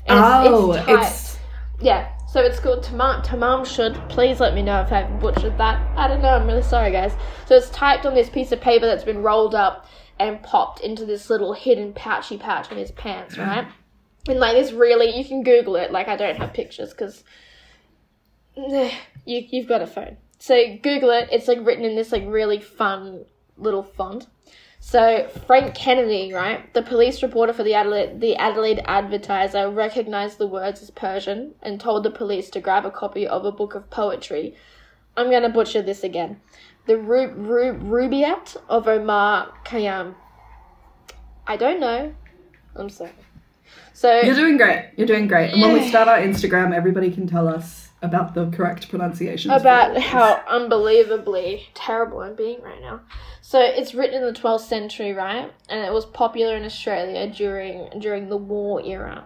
And oh, it's... it's, it's... Yeah. So it's called Tamám Tamám Shud. Please let me know if I butchered that. I don't know. I'm really sorry, guys. So it's typed on this piece of paper that's been rolled up and popped into this little hidden pouchy pouch in his pants, right? And, like, this really... You can Google it. Like, I don't have pictures because you, you've got a phone. So Google it. It's, like, written in this, like, really fun little font. So Frank Kennedy, right, the police reporter for the Adelaide, the Adelaide Advertiser, recognised the words as Persian and told the police to grab a copy of a book of poetry. I'm going to butcher this again. The Rub, Rub, Rubaiyat of Omar Khayyam. I don't know. I'm sorry. So You're doing great. You're doing great. And when we start our Instagram, everybody can tell us about the correct pronunciation. About how unbelievably terrible I'm being right now. So it's written in the twelfth century, right? And it was popular in Australia during during the war era.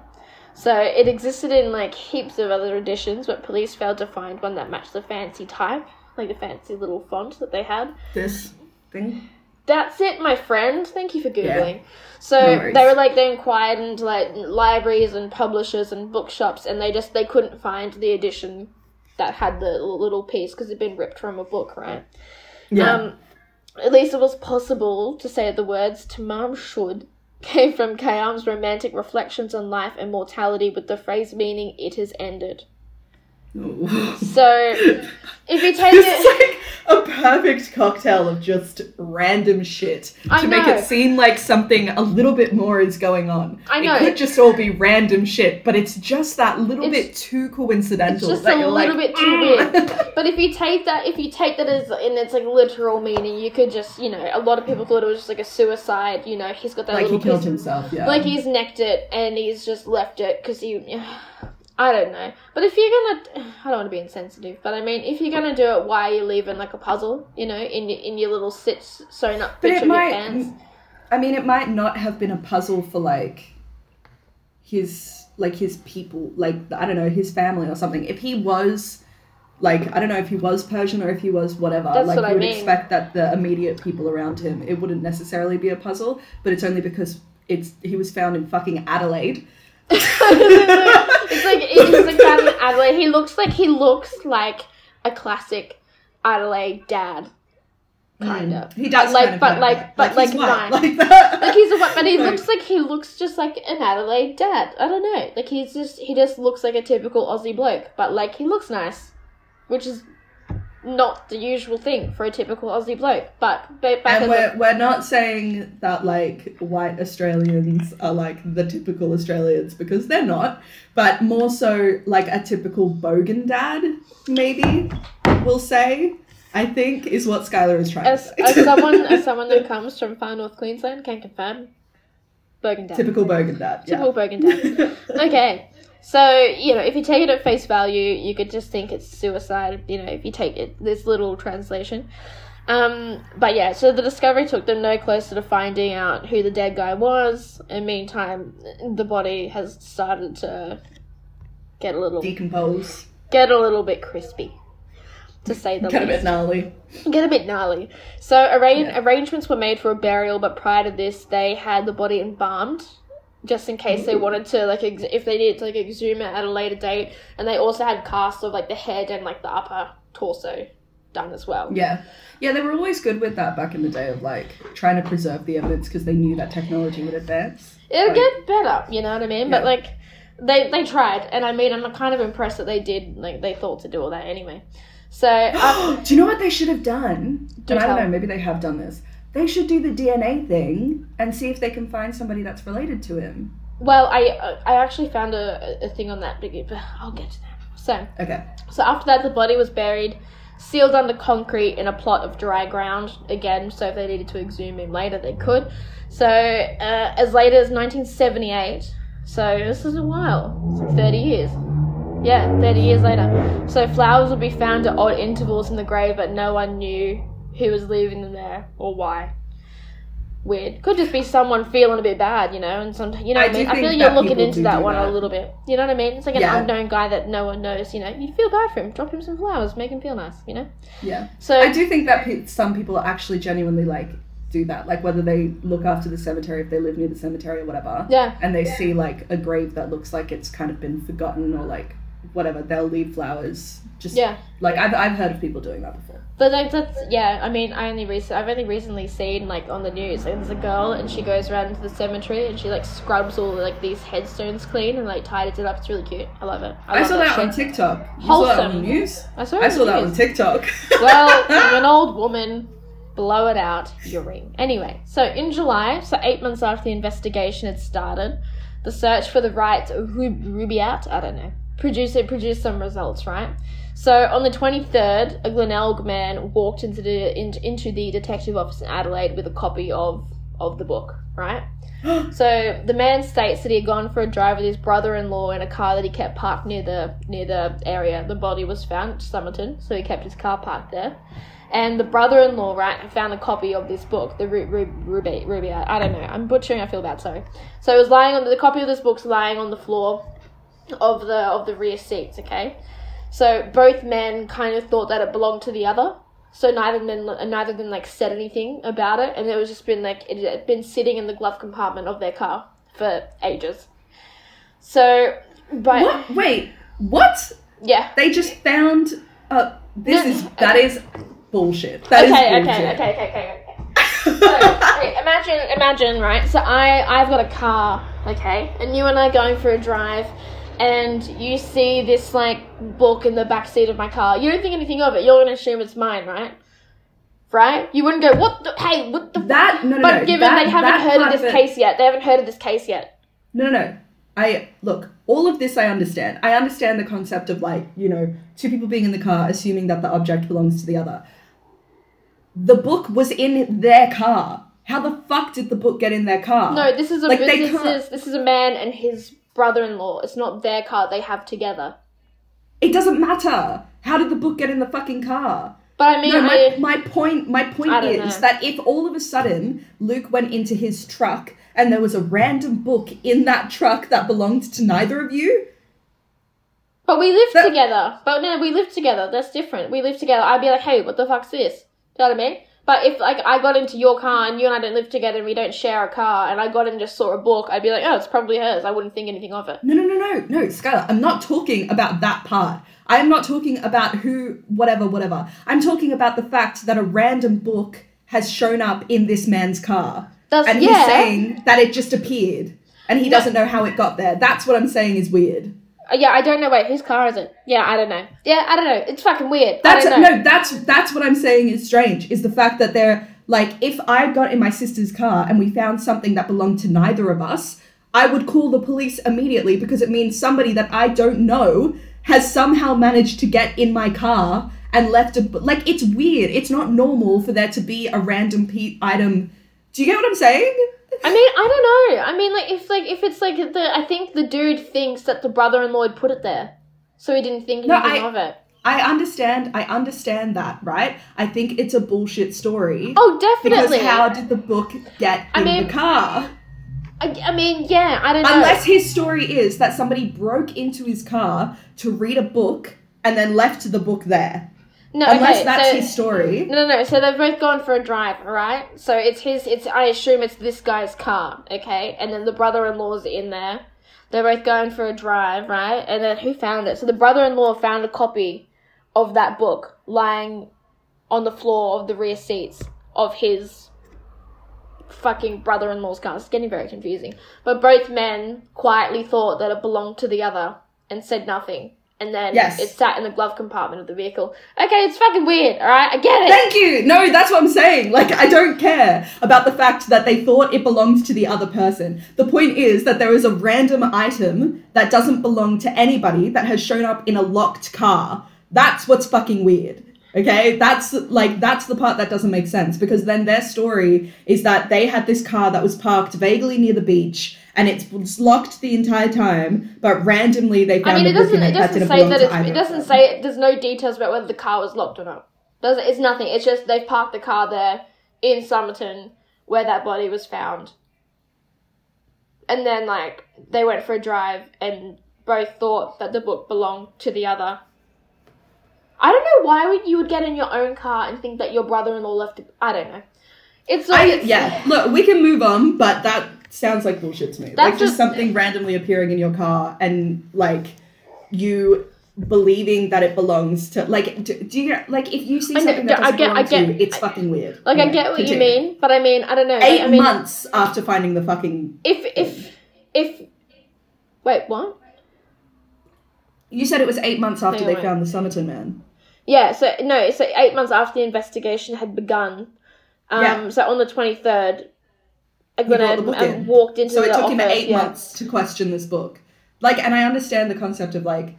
So it existed in, like, heaps of other editions, but police failed to find one that matched the fancy type, like the fancy little font that they had. This thing? That's it, my friend. Thank you for Googling. Yeah. So no they were like, they inquired into, like, libraries and publishers and bookshops, and they just, they couldn't find the edition that had the little piece because it'd been ripped from a book, right? Yeah. Um, at least it was possible to say the words Tamám Shud came from Khayyam's romantic reflections on life and mortality, with the phrase meaning it has ended. Ooh. So if you take it's it like a perfect cocktail of just random shit I to know. Make it seem like something a little bit more is going on. I know. It could just all be random shit, but it's just that little it's, bit too coincidental. It's just that a you're little like, bit too weird. But if you take that if you take that as in its, like, literal meaning, you could just, you know, a lot of people thought it was just like a suicide, you know, he's got that like little he killed piece, himself, yeah. Like he's necked it and he's just left it because he I don't know. But if you're gonna... I don't want to be insensitive, but I mean, if you're gonna do it, why are you leaving, like, a puzzle, you know, in, in your little sits sewn up bits of your pants? I mean, it might not have been a puzzle for, like, his, like, his people, like, I don't know, his family or something. If he was, like, I don't know if he was Persian or if he was whatever. That's what I mean. Like, you would expect that the immediate people around him, it wouldn't necessarily be a puzzle, but it's only because it's he was found in fucking Adelaide. It's like it's like dad in Adelaide. He looks like he looks like a classic Adelaide dad, kind of. Mm, he does, like, kind of but, like, like but like, but like, like, that. Like he's a what? But he like, looks like he looks just like an Adelaide dad. I don't know. Like he's just he just looks like a typical Aussie bloke, but like he looks nice, which is not the usual thing for a typical Aussie bloke. But back and we're the- we're not saying that, like, white Australians are like the typical Australians, because they're not, but more so like a typical bogan dad, maybe we'll say. I think is what Skylar is trying as, to say. As someone as someone that comes from far north Queensland can confirm, bogan dad. Typical bogan dad. Yeah. Typical bogan dad. Okay. So, you know, if you take it at face value, you could just think it's suicide, you know, if you take it this little translation. Um, but yeah, so the discovery took them no closer to finding out who the dead guy was. In the meantime, the body has started to get a little... Decompose. Get a little bit crispy, to say the least. Get a bit gnarly. Get a bit gnarly. So arra- yeah. arrangements were made for a burial, but prior to this, they had the body embalmed, just in case they wanted to, like, ex- if they needed to, like, exhume it at a later date. And they also had casts of, like, the head and, like, the upper torso done as well. Yeah. Yeah, they were always good with that back in the day of, like, trying to preserve the evidence because they knew that technology would advance. It'll like, get better, you know what I mean? Yeah. But, like, they they tried. And, I mean, I'm kind of impressed that they did, like, they thought to do all that anyway. So... Um, do you know what they should have done? Do and I don't know, maybe they have done this. They should do the D N A thing and see if they can find somebody that's related to him. Well, I I actually found a, a thing on that, but I'll get to that. So, okay. So after that, the body was buried, sealed under concrete in a plot of dry ground, again, so if they needed to exhume him later, they could. So uh, as late as nineteen seventy-eight, so this is a while, it's like thirty years. Yeah, thirty years later. So flowers would be found at odd intervals in the grave, but no one knew who was leaving them there or why. Weird. Could just be someone feeling a bit bad, you know, and sometimes, you know what I mean? I feel like you're looking into that one a little bit. You know what I mean? It's like an unknown guy that no one knows, you know. You'd feel bad for him. Drop him some flowers. Make him feel nice, you know? Yeah. So I do think that pe- some people actually genuinely, like, do that. Like, whether they look after the cemetery, if they live near the cemetery or whatever. Yeah. And they yeah. see, like, a grave that looks like it's kind of been forgotten or, like, whatever, they'll leave flowers. Just yeah. like I've I've heard of people doing that before. But like that's yeah. I mean, I only recent I've only recently seen, like, on the news, like, there's a girl and she goes around into the cemetery and she, like, scrubs all, like, these headstones clean and, like, tidies it up. It's really cute. I love it. I, I love saw that, that on TikTok. Wholesome. You saw that on the news. I saw. It I saw that news. on TikTok. Well, I'm an old woman. Blow it out your ring. Anyway, so in July, so eight months after the investigation had started, the search for the right Rubaiyat. I don't know. Produce it, produce some results, right? So on the twenty-third, a Glenelg man walked into the in, into the detective office in Adelaide with a copy of of the book, right? So the man states that he had gone for a drive with his brother-in-law in a car that he kept parked near the near the area the body was found, Somerton. So he kept his car parked there, and the brother-in-law, right, found a copy of this book, the Ru- Ru- Ruby Ruby. I don't know. I'm butchering. I feel bad. Sorry. So it was lying on the copy of this book's lying on the floor of the of the rear seats, okay? So both men kind of thought that it belonged to the other, so neither of them, neither of them like, said anything about it, and it was just been, like, it had been sitting in the glove compartment of their car for ages. So, but... What? Wait, what? Yeah. They just found... Uh, this no, is... Okay. That is bullshit. That okay, is bullshit. Okay, okay, okay, okay, okay. So, okay, imagine, imagine, right? So I, I've got a car, okay? And you and I are going for a drive... and you see this, like, book in the backseat of my car. You don't think anything of it. You're going to assume it's mine, right? Right? You wouldn't go, what the... Hey, what the... That... No, no, but no. given that, they haven't heard of this of case yet. They haven't heard of this case yet. No, no, no. I... Look, all of this I understand. I understand the concept of, like, you know, two people being in the car, assuming that the object belongs to the other. The book was in their car. How the fuck did the book get in their car? No, this is a... Like, this, they can't... This, is, this is a man and his... brother-in-law. It's not their car they have together. It doesn't matter. How did the book get in the fucking car? But I mean... No, my, I, my point, my point is know. that if all of a sudden Luke went into his truck and there was a random book in that truck that belonged to neither of you... But we lived that, together. But no, we lived together. That's different. We lived together. I'd be like, hey, what the fuck's this? Do you know what I mean? But if, like, I got into your car and you and I don't live together and we don't share a car and I got in and just saw a book, I'd be like, oh, it's probably hers. I wouldn't think anything of it. No, no, no, no. No, Skylar, I'm not talking about that part. I am not talking about who, whatever, whatever. I'm talking about the fact that a random book has shown up in this man's car. That's, and yeah. he's saying that it just appeared and he no. doesn't know how it got there. That's what I'm saying is weird. Yeah, I don't know. Wait, whose car is it? Yeah, I don't know. Yeah, I don't know. It's fucking weird. That's I don't know. No, that's that's what I'm saying is strange, is the fact that they're, like, if I got in my sister's car and we found something that belonged to neither of us, I would call the police immediately because it means somebody that I don't know has somehow managed to get in my car and left a... Like, it's weird. It's not normal for there to be a random pe- item. Do you get what I'm saying? I mean, I don't know. I mean, like, if like if it's, like, the... I think the dude thinks that the brother-in-law had put it there. So he didn't think anything no, I, of it. I understand. I understand that, right? I think it's a bullshit story. Oh, definitely. Because how did the book get I in mean, the car? I, I mean, yeah, I don't know. Unless his story is that somebody broke into his car to read a book and then left the book there. No, unless okay, that's so, his story. No, no, no. So they've both gone for a drive, right? So it's his. It's I assume it's this guy's car, okay? And then the brother-in-law's in there. They're both going for a drive, right? And then who found it? So the brother-in-law found a copy of that book lying on the floor of the rear seats of his fucking brother-in-law's car. It's getting very confusing. But both men quietly thought that it belonged to the other and said nothing. And then yes. It sat in the glove compartment of the vehicle. Okay, it's fucking weird, all right? I get it. Thank you. No, that's what I'm saying. Like, I don't care about the fact that they thought it belonged to the other person. The point is that there is a random item that doesn't belong to anybody that has shown up in a locked car. That's what's fucking weird, okay? That's, like, that's the part that doesn't make sense, because then their story is that they had this car that was parked vaguely near the beach and it's locked the entire time, but randomly they found I mean, it doesn't, it doesn't say that it's, it doesn't say, there's no details about whether the car was locked or not. Does it, it's nothing, it's just they've parked the car there in Somerton where that body was found. And then, like, they went for a drive and both thought that the book belonged to the other. I don't know why would you would get in your own car and think that your brother-in-law left it. I don't know. It's like... I, it's, yeah, look, we can move on, but that sounds like bullshit to me. Like, just something randomly appearing in your car and, like, you believing that it belongs to... Like, do, do you... Like, if you see something know, that doesn't get, belong get, to you, it's I, fucking weird. Like, anyway, I get what continue. you mean, but I mean, I don't know. Eight like, I mean, months after finding the fucking... If, if, if... Wait, what? You said it was eight months after they found the Somerton man. Yeah, so, no, so eight months after the investigation had begun. Um, yeah. So on the twenty-third, I um, walked into so the office. So it took office, him eight yeah. months to question this book. Like, and I understand the concept of, like,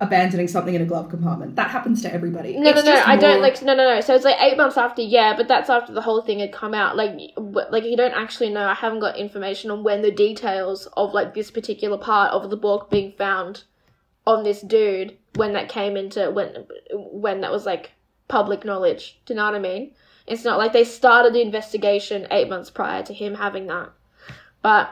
abandoning something in a glove compartment. That happens to everybody. No, it's no, no, I more... don't, like, no, no, no. So it's, like, eight months after, yeah, but that's after the whole thing had come out. Like, like you don't actually know. I haven't got information on when the details of, like, this particular part of the book being found on this dude when that came into, when when that was, like, public knowledge. Do you know what I mean? It's not like they started the investigation eight months prior to him having that. But,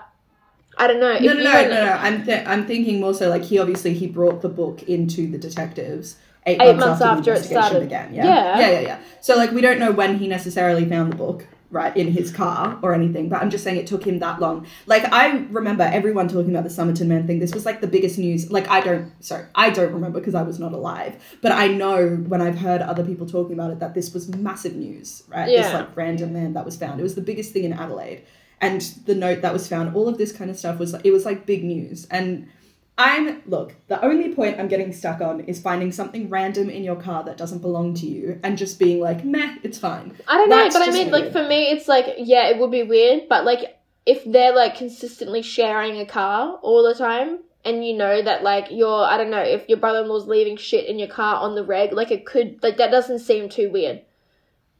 I don't know. If no, no, no, no, no. I'm, th- I'm thinking more so, like, he obviously, he brought the book into the detectives eight, eight months, months after, after the investigation it started. Began, yeah? yeah? Yeah, yeah, yeah. So, like, we don't know when he necessarily found the book, right, in his car or anything, but I'm just saying it took him that long. Like, I remember everyone talking about the Somerton Man thing. This was, like, the biggest news. Like, I don't, sorry, I don't remember because I was not alive, but I know when I've heard other people talking about it that this was massive news, right? Yeah. This, like, random man that was found. It was the biggest thing in Adelaide. And the note that was found, all of this kind of stuff was, it was, like, big news. And I'm, look, the only point I'm getting stuck on is finding something random in your car that doesn't belong to you and just being like, meh, it's fine. I don't That's know, but I mean, weird. Like, for me, it's like, yeah, it would be weird, but, like, if they're, like, consistently sharing a car all the time and you know that, like, your, I don't know, if your brother-in-law's leaving shit in your car on the reg, like, it could, like, that doesn't seem too weird.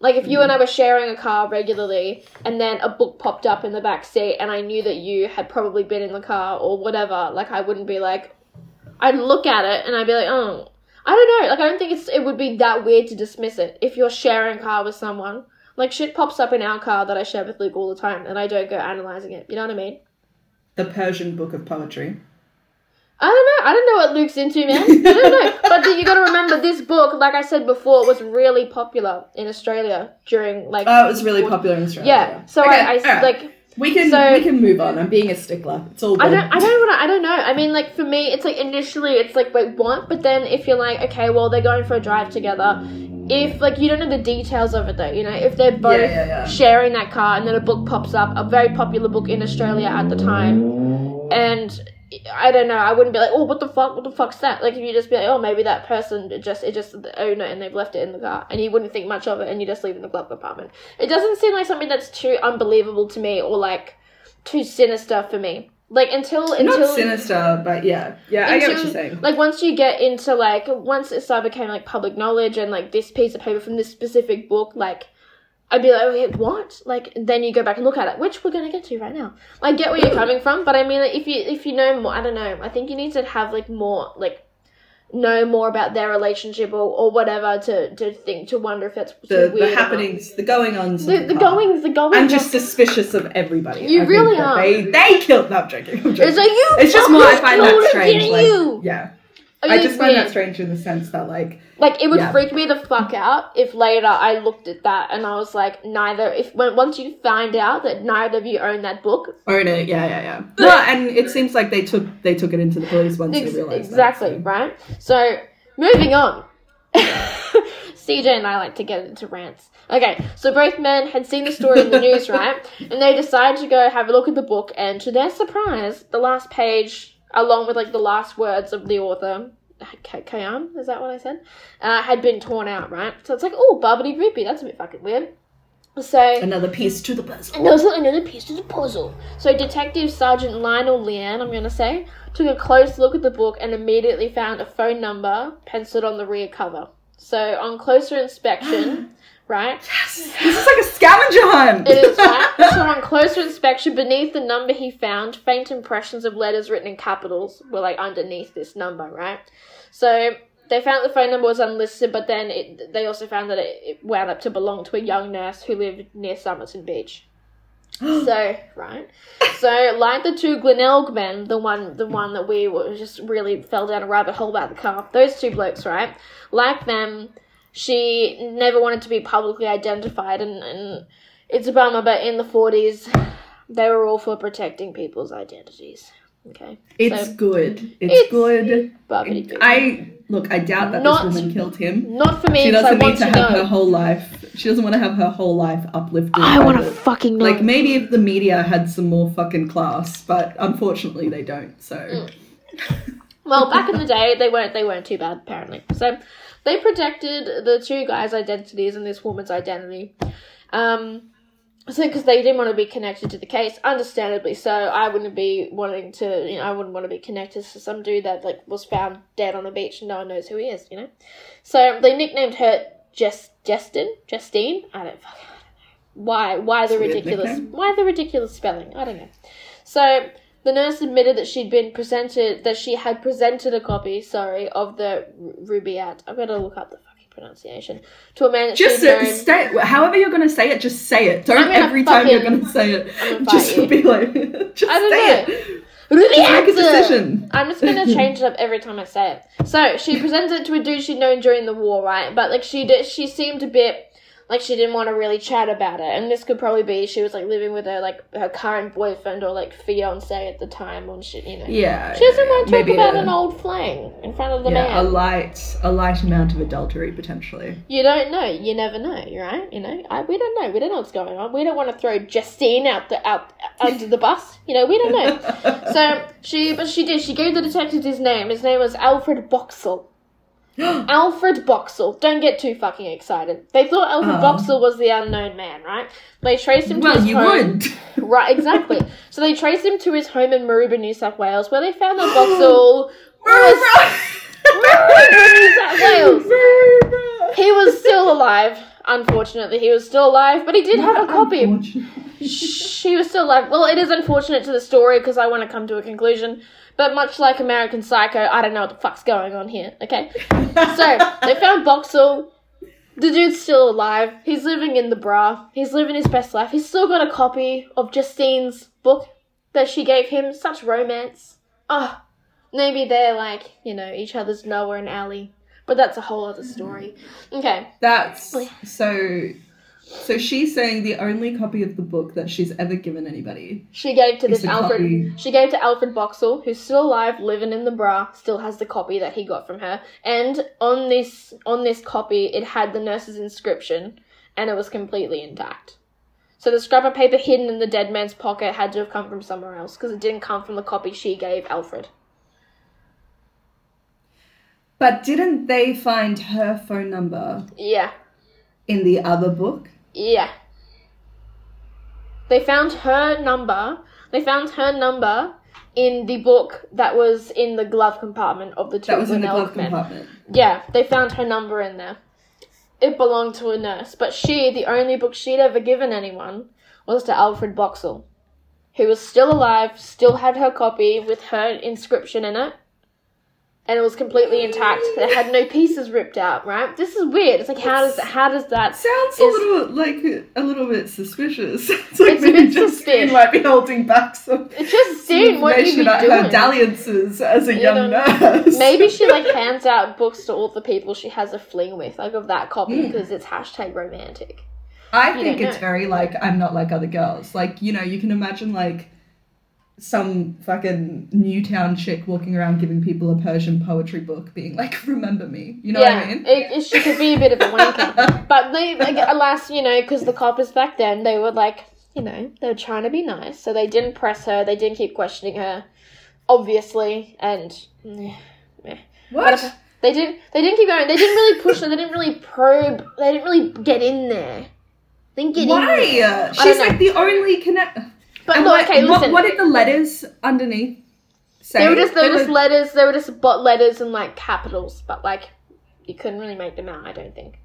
Like, if you mm. and I were sharing a car regularly and then a book popped up in the back seat and I knew that you had probably been in the car or whatever, like, I wouldn't be like... I'd look at it and I'd be like, oh, I don't know. Like, I don't think it's it would be that weird to dismiss it if you're sharing a car with someone. Like, shit pops up in our car that I share with Luke all the time and I don't go analysing it. You know what I mean? The Persian book of poetry. I don't know. I don't know what Luke's into, man. I don't know. But you got to remember, this book, like I said before, was really popular in Australia during, like... Oh, it was really popular in Australia. Yeah. So okay, I, I right. like... We can so, we can move on. I'm being a stickler. It's all good. I don't, I don't want to... I don't know. I mean, like, for me, it's like, initially, it's like, wait, what? But then if you're like, okay, well, they're going for a drive together. If, like, you don't know the details of it, though, you know? If they're both yeah, yeah, yeah. sharing that car and then a book pops up, a very popular book in Australia at the time, and... I don't know, I wouldn't be like, oh, what the fuck, what the fuck's that? Like, if you just be like, oh, maybe that person it just, it just, oh no, and they've left it in the car, and you wouldn't think much of it, and you just leave it in the glove compartment. It doesn't seem like something that's too unbelievable to me, or, like, too sinister for me. Like, until... until Not sinister, but yeah. Yeah, until, I get what you're saying. Like, once you get into, like, once it started becoming, like, public knowledge, and, like, this piece of paper from this specific book, like... I'd be like, okay, what? Like, then you go back and look at it, which we're going to get to right now. I get where you're coming from, but I mean, like, if you if you know more, I don't know, I think you need to have, like, more, like, know more about their relationship or, or whatever to, to think, to wonder if that's the, weird the happenings, the going-ons. The, the, the goings, the goings. I'm just suspicious of everybody. You I really are. They, they killed... No, I'm joking. I'm joking. It's like, you... It's just more I find that strange. Like, you. Yeah. I just weird? find that strange in the sense that, like... Like, it would yeah. freak me the fuck out if later I looked at that and I was like, neither... If when, Once you find out that neither of you own that book... Own it, yeah, yeah, yeah. No, and it seems like they took they took it into the police once Ex- they realised Exactly, that, so. right? So, moving on. C J and I like to get into rants. Okay, so both men had seen the story in the news, right? And they decided to go have a look at the book, and to their surprise, the last page... along with, like, the last words of the author, Khayyam, is that what I said? Uh, had been torn out, right? So it's like, oh, bubbity grippy, that's a bit fucking weird. So... Another piece to the puzzle. And there was another piece to the puzzle. So Detective Sergeant Lionel Leanne, I'm going to say, took a close look at the book and immediately found a phone number penciled on the rear cover. So on closer inspection... Right? Yes! This is like a scavenger hunt! It is, right? So on closer inspection, beneath the number he found, faint impressions of letters written in capitals were, like, underneath this number, right? So they found the phone number was unlisted, but then it, they also found that it, it wound up to belong to a young nurse who lived near Somerton Beach. So, right? So, like the two Glenelg men, the one the one that we were just really fell down a rabbit hole about the car, those two blokes, right? Like them... She never wanted to be publicly identified, and, and it's a bummer, but in the forties, they were all for protecting people's identities. Okay. It's so, good. It's, it's good. It, I Look, I doubt that not, this woman killed him. Not for me. She doesn't need to have know. her whole life. She doesn't want to have her whole life uplifted. I want to fucking know. Like, maybe if the media had some more fucking class, but unfortunately they don't, so... Mm. Well, back in the day, they weren't they weren't too bad, apparently. So they protected the two guys' identities and this woman's identity. Um, so because they didn't want to be connected to the case, understandably. So I wouldn't be wanting to, you know, I wouldn't want to be connected to some dude that, like, was found dead on a beach and no one knows who he is, you know. So they nicknamed her Jest Jestyn, Jestyn. I don't fucking know why why the ridiculous why the ridiculous spelling. I don't know. So. The nurse admitted that she'd been presented, that she had presented a copy, sorry, of the Rubaiyat. I'm going to look up the fucking pronunciation. To a man that just she'd known. Just say it. However you're going to say it, just say it. Don't every time you're going to say it. Just you. be like, just I don't say know. it. Rubaiyat. Make a decision. I'm just going to change it up every time I say it. So, she presented it to a dude she'd known during the war, right? But, like, she did, she seemed a bit... Like, she didn't want to really chat about it. And this could probably be she was, like, living with her, like, her current boyfriend or, like, fiancé at the time or shit, you know. Yeah. She doesn't want to talk about a, an old fling in front of the yeah, man. Yeah, a light, a light amount of adultery, potentially. You don't know. You never know, right? You know? I, we don't know. We don't know what's going on. We don't want to throw Jestyn out the out under the bus. You know, we don't know. So, she, but she did. She gave the detective his name. His name was Alfred Boxall. Alfred Boxall. Don't get too fucking excited. They thought Alfred oh. Boxall was the unknown man, right? They traced him well, to his home. Well, you would. Right, exactly. So they traced him to his home in Maroubra, New South Wales, where they found that Boxall was... Maroubra, New South Wales. Maroubra. He was still alive. Unfortunately, he was still alive, but he did Not have a copy. She was still alive. Well, it is unfortunate to the story because I want to come to a conclusion. But much like American Psycho, I don't know what the fuck's going on here, okay? So, they found Boxall. The dude's still alive. He's living in the bra. He's living his best life. He's still got a copy of Justyn's book that she gave him. Such romance. Oh, maybe they're like, you know, each other's Noah and Allie. But that's a whole other story. Okay. That's... So... So she's saying the only copy of the book that she's ever given anybody. She gave to this Alfred. Copy. She gave to Alfred Boxall, who's still alive, living in the bra, still has the copy that he got from her. And on this on this copy, it had the nurse's inscription, and it was completely intact. So the scrap of paper hidden in the dead man's pocket had to have come from somewhere else because it didn't come from the copy she gave Alfred. But didn't they find her phone number? Yeah. In the other book? Yeah. They found her number. They found her number in the book that was in the glove compartment of the two. That was in the glove men. compartment. Yeah, they found her number in there. It belonged to a nurse, but she, the only book she'd ever given anyone, was to Alfred Boxall, who was still alive, still had her copy with her inscription in it, and it was completely intact. It had no pieces ripped out, right? This is weird. It's like, how does, how does that... Sounds is, a little, like, a little bit suspicious. It's like it's maybe just, you might be holding back some, it's just some information about doing. Her dalliances as a you young nurse. Maybe she, like, hands out books to all the people she has a fling with, like, of that copy, because mm. it's hashtag romantic. I you think it's know. very, like, I'm not like other girls. Like, you know, you can imagine, like, some fucking Newtown chick walking around giving people a Persian poetry book being like, remember me. You know yeah, what I mean? It, it she could be a bit of a wanker. But they, like, alas, you know, because the coppers back then, they were like, you know, they were trying to be nice. So they didn't press her. They didn't keep questioning her, obviously. And... Yeah, yeah. What? They didn't, they didn't keep going. They didn't really push her. They didn't really probe. They didn't really get in there. They didn't get Why? in there. She's like the only connect... But and look, okay, what, listen. What did the letters underneath say? They were just, they were just like, letters. They were just bot letters and, like, capitals. But, like, you couldn't really make them out, I don't think.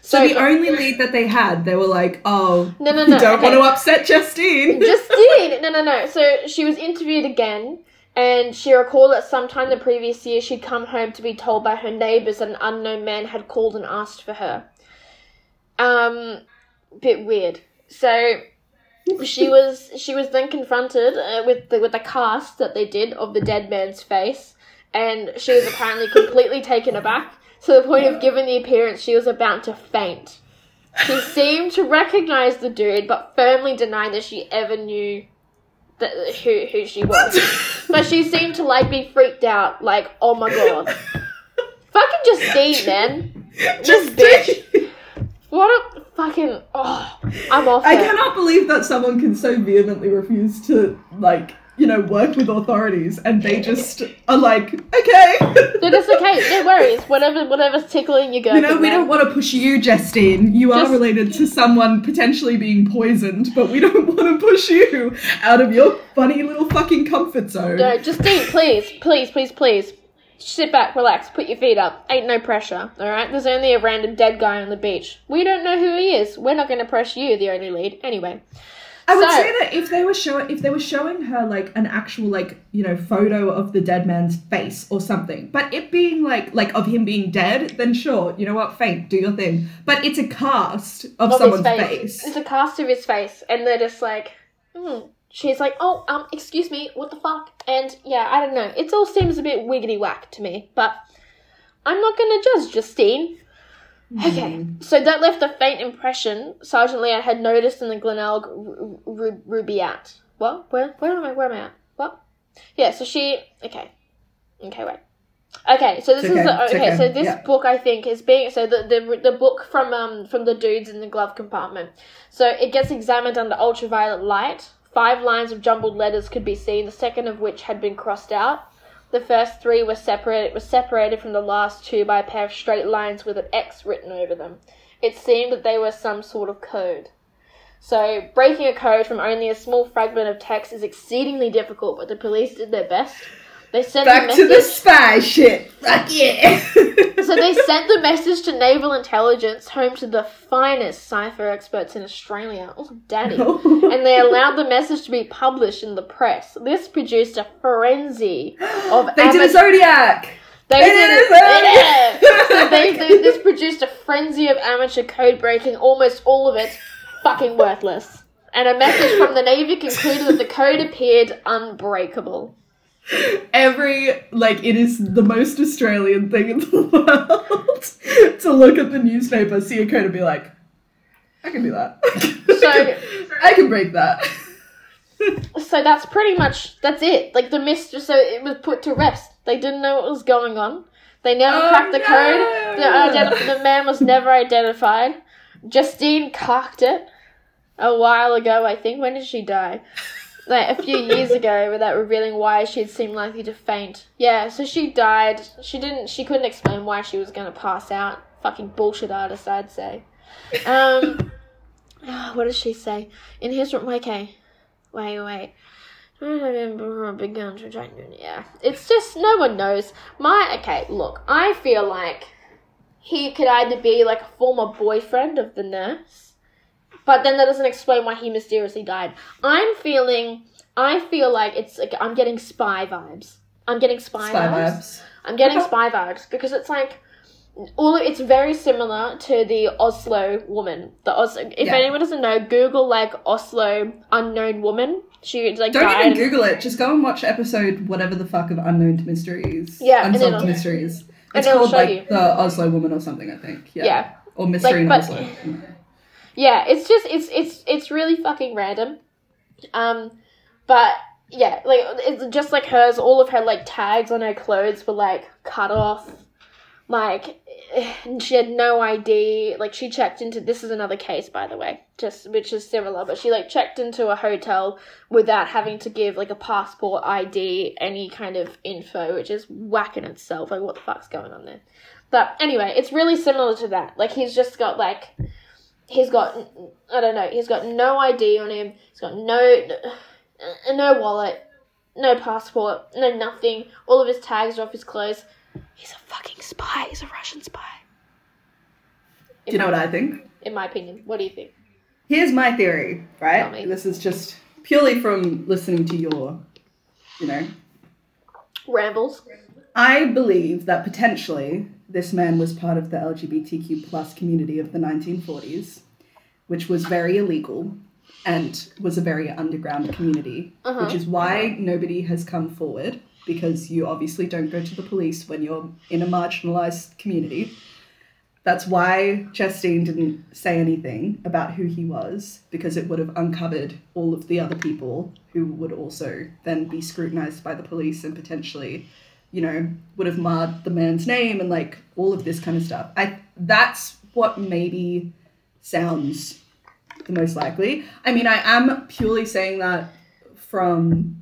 So, so the uh, only lead that they had, they were like, oh, no, no, no, you don't okay. want to upset Justine. Justine! No, no, no. So she was interviewed again, and she recalled that sometime the previous year she'd come home to be told by her neighbours that an unknown man had called and asked for her. Um, bit weird. So... she was she was then confronted uh, with the with the cast that they did of the dead man's face, and she was apparently completely taken aback to the point of giving the appearance she was about to faint. She seemed to recognise the dude, but firmly denied that she ever knew that, who who she was. But she seemed to, like, be freaked out, like, oh my god, fucking Justine, man, just bitch. What a fucking... Oh, I'm off I it. cannot believe that someone can so vehemently refuse to, like, you know, work with authorities, and they just are like, okay. No, that's okay. No worries. Whatever, whatever's tickling your girl. You know, we that. don't want to push you, Jestyn. You just... are related to someone potentially being poisoned, but we don't want to push you out of your funny little fucking comfort zone. No, Justine, please, please, please, please. Sit back, relax, put your feet up. Ain't no pressure, alright? There's only a random dead guy on the beach. We don't know who he is. We're not going to press you, the only lead. Anyway. I so, would say that if they were showing, if they were showing her, like, an actual, like, you know, photo of the dead man's face or something, but it being, like, like of him being dead, then sure, you know what, faint, do your thing. But it's a cast of, of someone's face. face. It's a cast of his face, and they're just like, hmm. She's like, oh, um, excuse me, what the fuck? And, yeah, I don't know. It all seems a bit wiggity-whack to me, but I'm not going to judge Justine. Mm. Okay, so that left a faint impression Sergeant Leon had noticed in the Glenelg r- r- Rubaiyat. What? Where, where am I? Where am I at? What? Yeah, so she... Okay. Okay, wait. Okay, so this okay, is... The, okay, okay, so this yeah. book, I think, is being... So the, the the book from um from the dudes in the glove compartment. So it gets examined under ultraviolet light. Five lines of jumbled letters could be seen, the second of which had been crossed out. The first three were separated, were separated from the last two by a pair of straight lines with an X written over them. It seemed that they were some sort of code. So, breaking a code from only a small fragment of text is exceedingly difficult, but the police did their best. They sent Back the to the spy shit. Fuck yeah. So they sent the message to Naval Intelligence, home to the finest cipher experts in Australia. Oh, daddy. No. And they allowed the message to be published in the press. This produced a frenzy of... they ama- did a Zodiac! They it did a Zodiac! Yeah. So they, they, this produced a frenzy of amateur code breaking, almost all of it fucking worthless. And a message from the Navy concluded that the code appeared unbreakable. Every, like, it is the most Australian thing in the world to look at the newspaper, see a code and be like, I can do that. So I can break that. So that's pretty much, that's it. Like, the mystery, so it was put to rest. They didn't know what was going on. They never oh, cracked the no! code. The, identi- the man was never identified. Justine cocked it a while ago, I think. When did she die? Like, a few years ago, without revealing why she'd seemed likely to faint. Yeah, so she died. She didn't, she couldn't explain why she was going to pass out. Fucking bullshit artist, I'd say. Um, oh, what does she say? In his room, okay. Wait, wait. Yeah. It's just, no one knows. My, okay, look, I feel like he could either be, like, a former boyfriend of the nurse, but then that doesn't explain why he mysteriously died. I'm feeling, I feel like it's, like, I'm getting spy vibes. I'm getting spy, spy vibes. vibes. I'm getting okay. spy vibes, because it's like, all it's very similar to the Oslo woman. The Oslo, if yeah. anyone doesn't know, Google like Oslo unknown woman. She like don't died. Even Google it. Just go and watch episode whatever the fuck of Unknown to Mysteries. Yeah, Unsolved to Mysteries. It's called like you. The Oslo Woman or something, I think. Yeah. yeah. Or Mystery like, in Oslo. Yeah, it's just it's it's it's really fucking random. Um, but. Yeah, like, it's just, like, hers, all of her, like, tags on her clothes were, like, cut off, like, she had no I D, like, she checked into, this is another case, by the way, just, which is similar, but she, like, checked into a hotel without having to give, like, a passport, I D, any kind of info, which is whack in itself, like, what the fuck's going on there? But, anyway, it's really similar to that, like, he's just got, like, he's got, I don't know, he's got no I D on him, he's got no... no wallet, no passport, no nothing. All of his tags are off his clothes. He's a fucking spy. He's a Russian spy. Do you know what I think? In my opinion. What do you think? Here's my theory, right? This is just purely from listening to your, you know... rambles. I believe that potentially this man was part of the L G B T Q plus community of the nineteen forties, which was very illegal. And was a very underground community, uh-huh. which is why nobody has come forward, because you obviously don't go to the police when you're in a marginalised community. That's why Jestyn didn't say anything about who he was, because it would have uncovered all of the other people who would also then be scrutinised by the police and potentially, you know, would have marred the man's name and, like, all of this kind of stuff. I that's what maybe sounds... the most likely. I mean, I am purely saying that from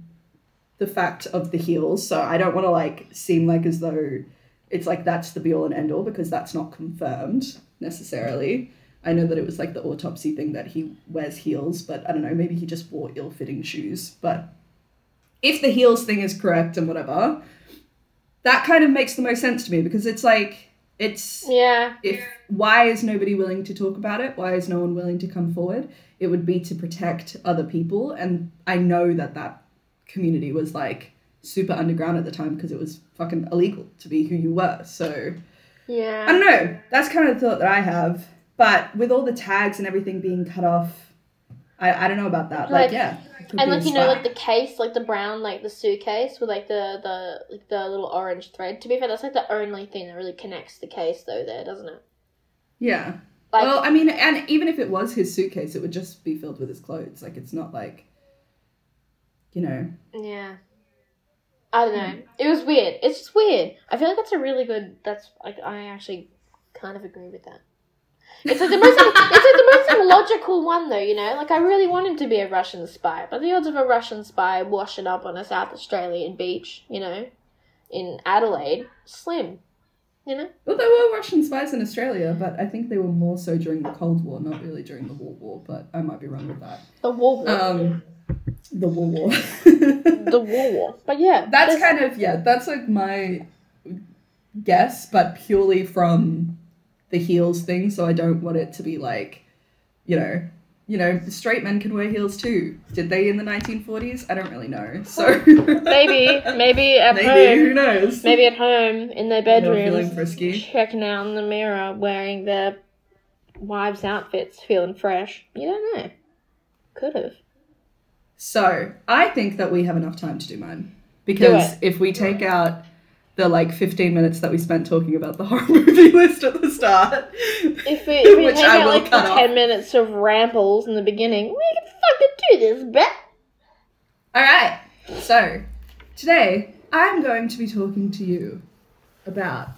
the fact of the heels, so I don't want to, like, seem like as though it's, like, that's the be-all and end-all, because that's not confirmed, necessarily. I know that it was, like, the autopsy thing that he wears heels, but I don't know, maybe he just wore ill-fitting shoes. But if the heels thing is correct and whatever, that kind of makes the most sense to me, because it's, like... It's yeah. If why is nobody willing to talk about it? Why is no one willing to come forward? It would be to protect other people, and I know that that community was like super underground at the time because it was fucking illegal to be who you were. So yeah, I don't know. That's kind of the thought that I have. But with all the tags and everything being cut off, I, I don't know about that. Like, like yeah, and like you know, like the case, like the brown, like the suitcase with like the the like the little orange thread. To be fair, that's like the only thing that really connects the case, though. There, doesn't it? Yeah. Like, well, I mean, and even if it was his suitcase, it would just be filled with his clothes. Like, it's not like, you know. Yeah. I don't know. It was weird. It's just weird. I feel like that's a really good. That's like I actually kind of agree with that. It's like the most it's like the most illogical one, though, you know? Like, I really want him to be a Russian spy, but the odds of a Russian spy washing up on a South Australian beach, you know, in Adelaide, slim, you know? Well, there were Russian spies in Australia, but I think they were more so during the Cold War, not really during the War War, but I might be wrong with that. The War War. Um, the War War. the War War. But, yeah. That's kind of, yeah, that's, like, my guess, but purely from... the heels thing, so I don't want it to be like, you know, you know, straight men can wear heels too. Did they in the nineteen forties? I don't really know. So maybe, maybe at maybe, home, who knows? Maybe at home in their bedrooms, frisky. Checking out in the mirror, wearing their wives' outfits, feeling fresh. You don't know. Could have. So I think that we have enough time to do mine, because do if we take out. The, like, fifteen minutes that we spent talking about the horror movie list at the start. If we, if we which take I out, will like, cut the off. ten minutes of rambles in the beginning, we can fucking do this, bet. All right. So, today, I'm going to be talking to you about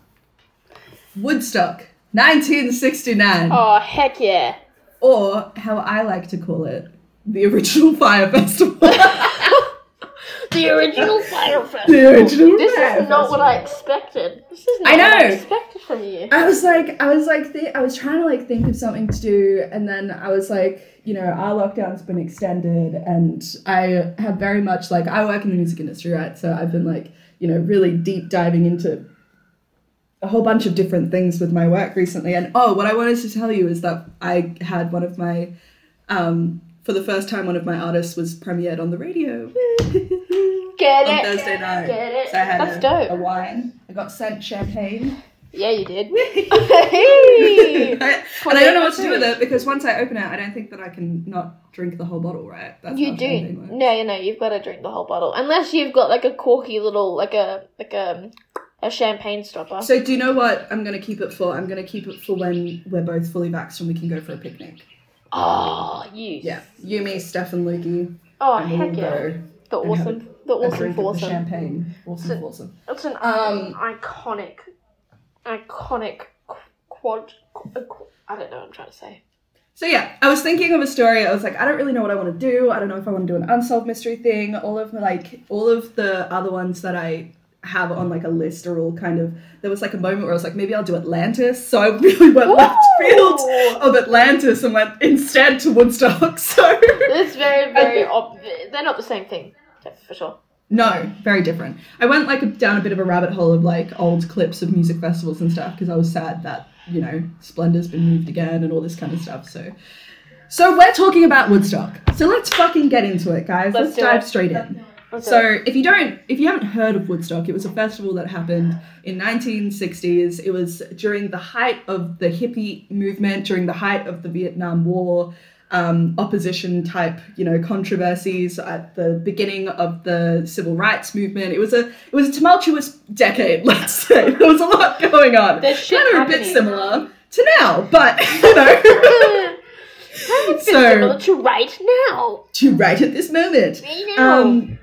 Woodstock, nineteen sixty-nine. Oh, heck yeah. Or, how I like to call it, the original Fire Festival. The original Fire Festival. The original this Fire is not Festival. What I expected. This is not I know. What I expected from you. I was like, I was like, th- I was trying to like think of something to do, and then I was like, you know, our lockdown's been extended, and I have very much like I work in the music industry, right? So I've been like, you know, really deep diving into a whole bunch of different things with my work recently. And oh, what I wanted to tell you is that I had one of my, um, for the first time, one of my artists was premiered on the radio. Get on it. Thursday night. Get it. So I had That's a, dope. a wine. I got sent champagne. Yeah, you did. Right? And I don't know what to do with it because once I open it, I don't think that I can not drink the whole bottle, right? That's you do. No, you know, you've got to drink the whole bottle unless you've got like a corky little, like a like a a champagne stopper. So do you know what I'm going to keep it for? I'm going to keep it for when we're both fully vaxxed and we can go for a picnic. Oh, you. Yeah, you, me, Steph, and Lukey. Oh, and heck yeah. The awesome, the awesome foursome. Champagne. Awesome foursome. It's an um, iconic. Iconic quad, I don't know what I'm trying to say. So yeah, I was thinking of a story. I was like, I don't really know what I want to do. I don't know if I want to do an unsolved mystery thing. All of my, like, all of the other ones that I have on like a list are all kind of, there was like a moment where I was like, maybe I'll do Atlantis. So I really went Ooh. left field of Atlantis and went instead to Woodstock. So it's very, very, ob- they're not the same thing, for sure. No, very different. I went like a, down a bit of a rabbit hole of like old clips of music festivals and stuff because I was sad that, you know, Splendor's been moved again and all this kind of stuff. So so we're talking about Woodstock. So let's fucking get into it, guys. Let's, let's dive it. straight in. Let's so if you don't, if you haven't heard of Woodstock, it was a festival that happened in nineteen sixties. It was during the height of the hippie movement, during the height of the Vietnam War. Um, opposition type, you know, controversies at the beginning of the civil rights movement. It was a it was a tumultuous decade, let's say. There was a lot going on. Kind of a bit similar to now, but you know, kind of a bit similar to right now. To right at this moment. Right now. Um,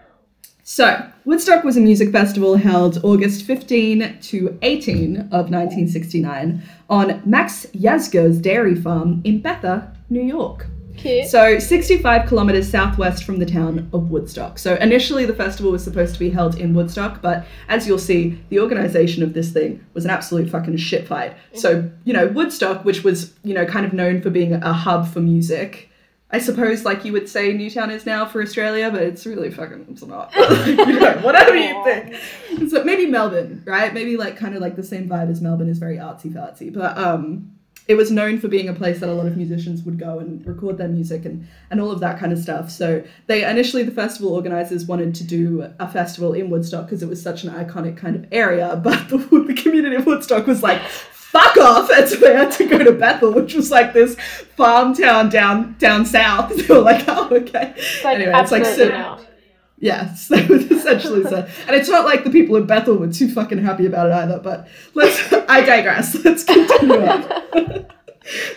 so Woodstock was a music festival held August fifteenth to eighteenth of nineteen sixty-nine on Max Yasgo's dairy farm in Bethel, New York. Cute. So sixty-five kilometers southwest from the town of Woodstock. So initially the festival was supposed to be held in Woodstock, but as you'll see, the organization of this thing was an absolute fucking shit fight. Mm-hmm. So, you know, Woodstock, which was, you know, kind of known for being a hub for music, I suppose like you would say Newtown is now for Australia, but it's really fucking, it's not. you know, whatever you think. So maybe Melbourne, right? Maybe like kind of like the same vibe as Melbourne is very artsy-fartsy. But um, it was known for being a place that a lot of musicians would go and record their music and, and all of that kind of stuff. So they initially, the festival organisers wanted to do a festival in Woodstock because it was such an iconic kind of area. But the, the community of Woodstock was like, fuck off, and so they had to go to Bethel, which was like this farm town down down south. They were like, oh, okay. It's like anyway, it's like so, yeah, so it was essentially so. And it's not like the people in Bethel were too fucking happy about it either, but let's I digress. Let's continue on.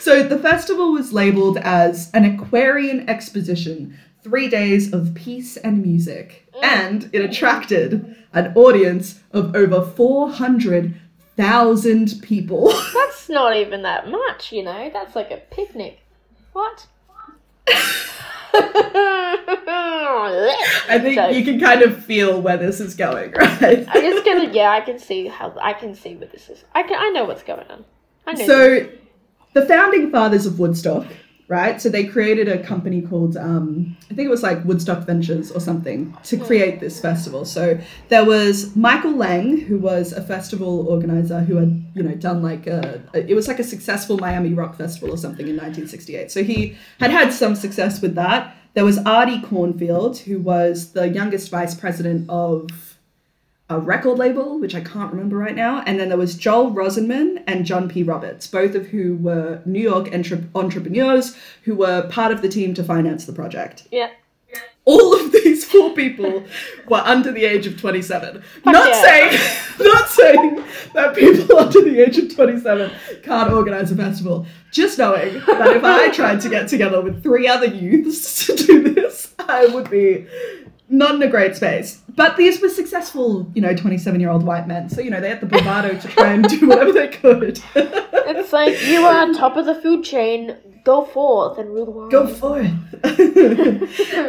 So the festival was labelled as an Aquarian Exposition, three days of peace and music. Mm. And it attracted an audience of over four hundred thousand people. That's not even that much, you know. That's like a picnic. What? I think so, you can kind of feel where this is going, right? I just gonna yeah, I can see how I can see where this is. I can I know what's going on. I know. So this. The founding fathers of Woodstock, right? So they created a company called um, I think it was like Woodstock Ventures or something to create this festival. So there was Michael Lang, who was a festival organizer who had, you know, done like a, it was like a successful Miami Rock Festival or something in nineteen sixty-eight. So he had had some success with that. There was Artie Kornfeld, who was the youngest vice president of a record label, which I can't remember right now. And then there was Joel Rosenman and John P. Roberts, both of who were New York entre- entrepreneurs who were part of the team to finance the project. Yeah. yeah. All of these four people were under the age of twenty-seven. Fuck not yeah. saying not saying that people under the age of twenty-seven can't organize a festival. Just knowing that if I tried to get together with three other youths to do this, I would be not in a great space. But these were successful, you know, twenty-seven-year-old white men. So, you know, they had the bravado to try and do whatever they could. It's like, you are on top of the food chain. Go forth and rule the world. Go forth.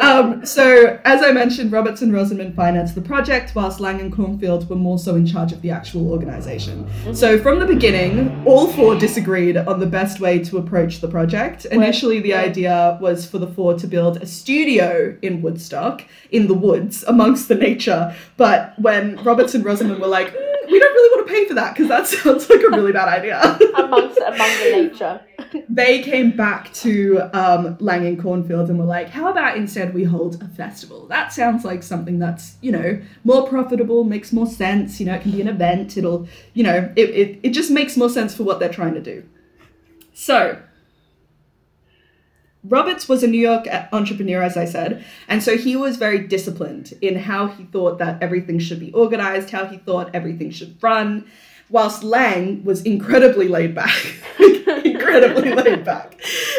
um, so, as I mentioned, Roberts and Rosenman financed the project, whilst Lang and Kornfield were more so in charge of the actual organisation. Mm-hmm. So, from the beginning, all four disagreed on the best way to approach the project. Where? Initially, the yeah. idea was for the four to build a studio in Woodstock, in the woods, amongst the nature. But when Roberts and Rosamond were like, mm, we don't really want to pay for that because that sounds like a really bad idea. amongst among the nature. they came back to um, Lang and Kornfield and were like, how about instead we hold a festival? That sounds like something that's, you know, more profitable, makes more sense. You know, it can be an event. It'll, you know, it, it, it just makes more sense for what they're trying to do. So Roberts was a New York entrepreneur, as I said, and so he was very disciplined in how he thought that everything should be organized, how he thought everything should run, whilst Lang was incredibly laid back, incredibly laid back.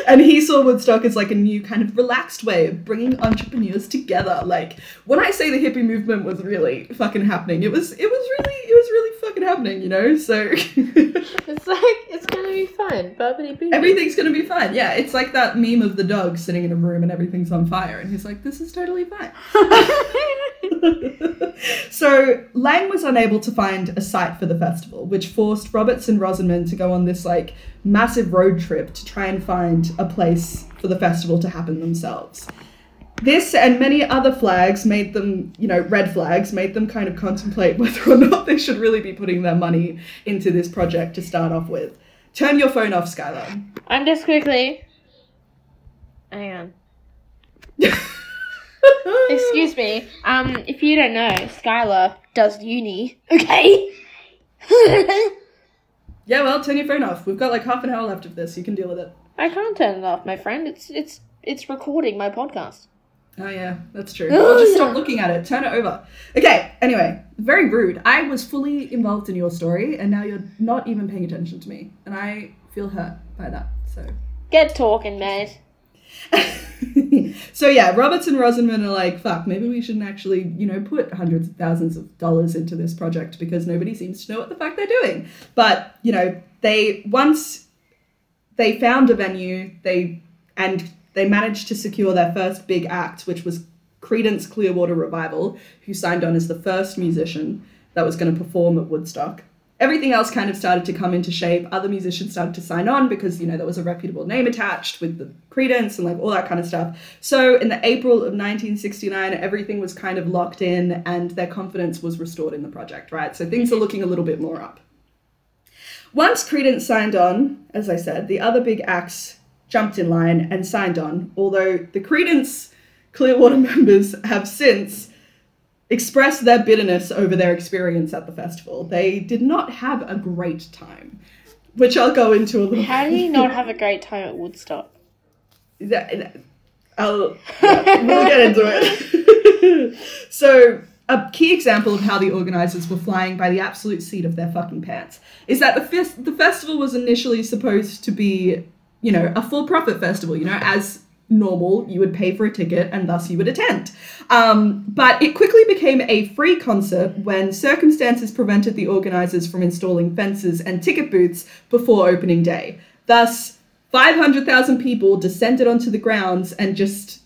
And he saw Woodstock as like a new kind of relaxed way of bringing entrepreneurs together. Like, when I say the hippie movement was really fucking happening, it was, it was really, it was really fucking happening, you know? So it's like, it's going to be fun. Bubbly-boo. Everything's going to be fun. Yeah. It's like that meme of the dog sitting in a room and everything's on fire. And he's like, this is totally fine. So Lang was unable to find a site for the festival, which forced Roberts and Rosenman to go on this like massive road trip to try and find a place for the festival to happen themselves. This and many other flags made them, you know, red flags, made them kind of contemplate whether or not they should really be putting their money into this project to start off with. Turn your phone off, Skylar. I'm just quickly... Hang on. Excuse me. Um, if you don't know, Skylar does uni. Okay. Yeah, well, turn your phone off. We've got like half an hour left of this. You can deal with it. I can't turn it off, my friend. It's it's it's recording my podcast. Oh yeah, that's true. I'll just stop looking at it. Turn it over. Okay. Anyway, very rude. I was fully involved in your story, and now you're not even paying attention to me, and I feel hurt by that. So get talking, mate. So yeah, Roberts and Rosenman are like, fuck, maybe we shouldn't actually, you know, put hundreds of thousands of dollars into this project because nobody seems to know what the fuck they're doing. But, you know, they once they found a venue, they and they managed to secure their first big act, which was Creedence Clearwater Revival, who signed on as the first musician that was going to perform at Woodstock. Everything else kind of started to come into shape. Other musicians started to sign on because, you know, there was a reputable name attached with the Creedence and like all that kind of stuff. So in the April of nineteen sixty-nine, everything was kind of locked in and their confidence was restored in the project, right? So things are looking a little bit more up. Once Creedence signed on, as I said, the other big acts jumped in line and signed on, although the Creedence Clearwater members have since expressed their bitterness over their experience at the festival. They did not have a great time, which I'll go into a little bit. How do you not have a great time at Woodstock? That, I'll, yeah, we'll get into it. So a key example of how the organisers were flying by the absolute seat of their fucking pants is that the, fest- the festival was initially supposed to be, you know, a for-profit festival, you know, as normal, you would pay for a ticket and thus you would attend. Um, but it quickly became a free concert when circumstances prevented the organisers from installing fences and ticket booths before opening day. Thus, five hundred thousand people descended onto the grounds and just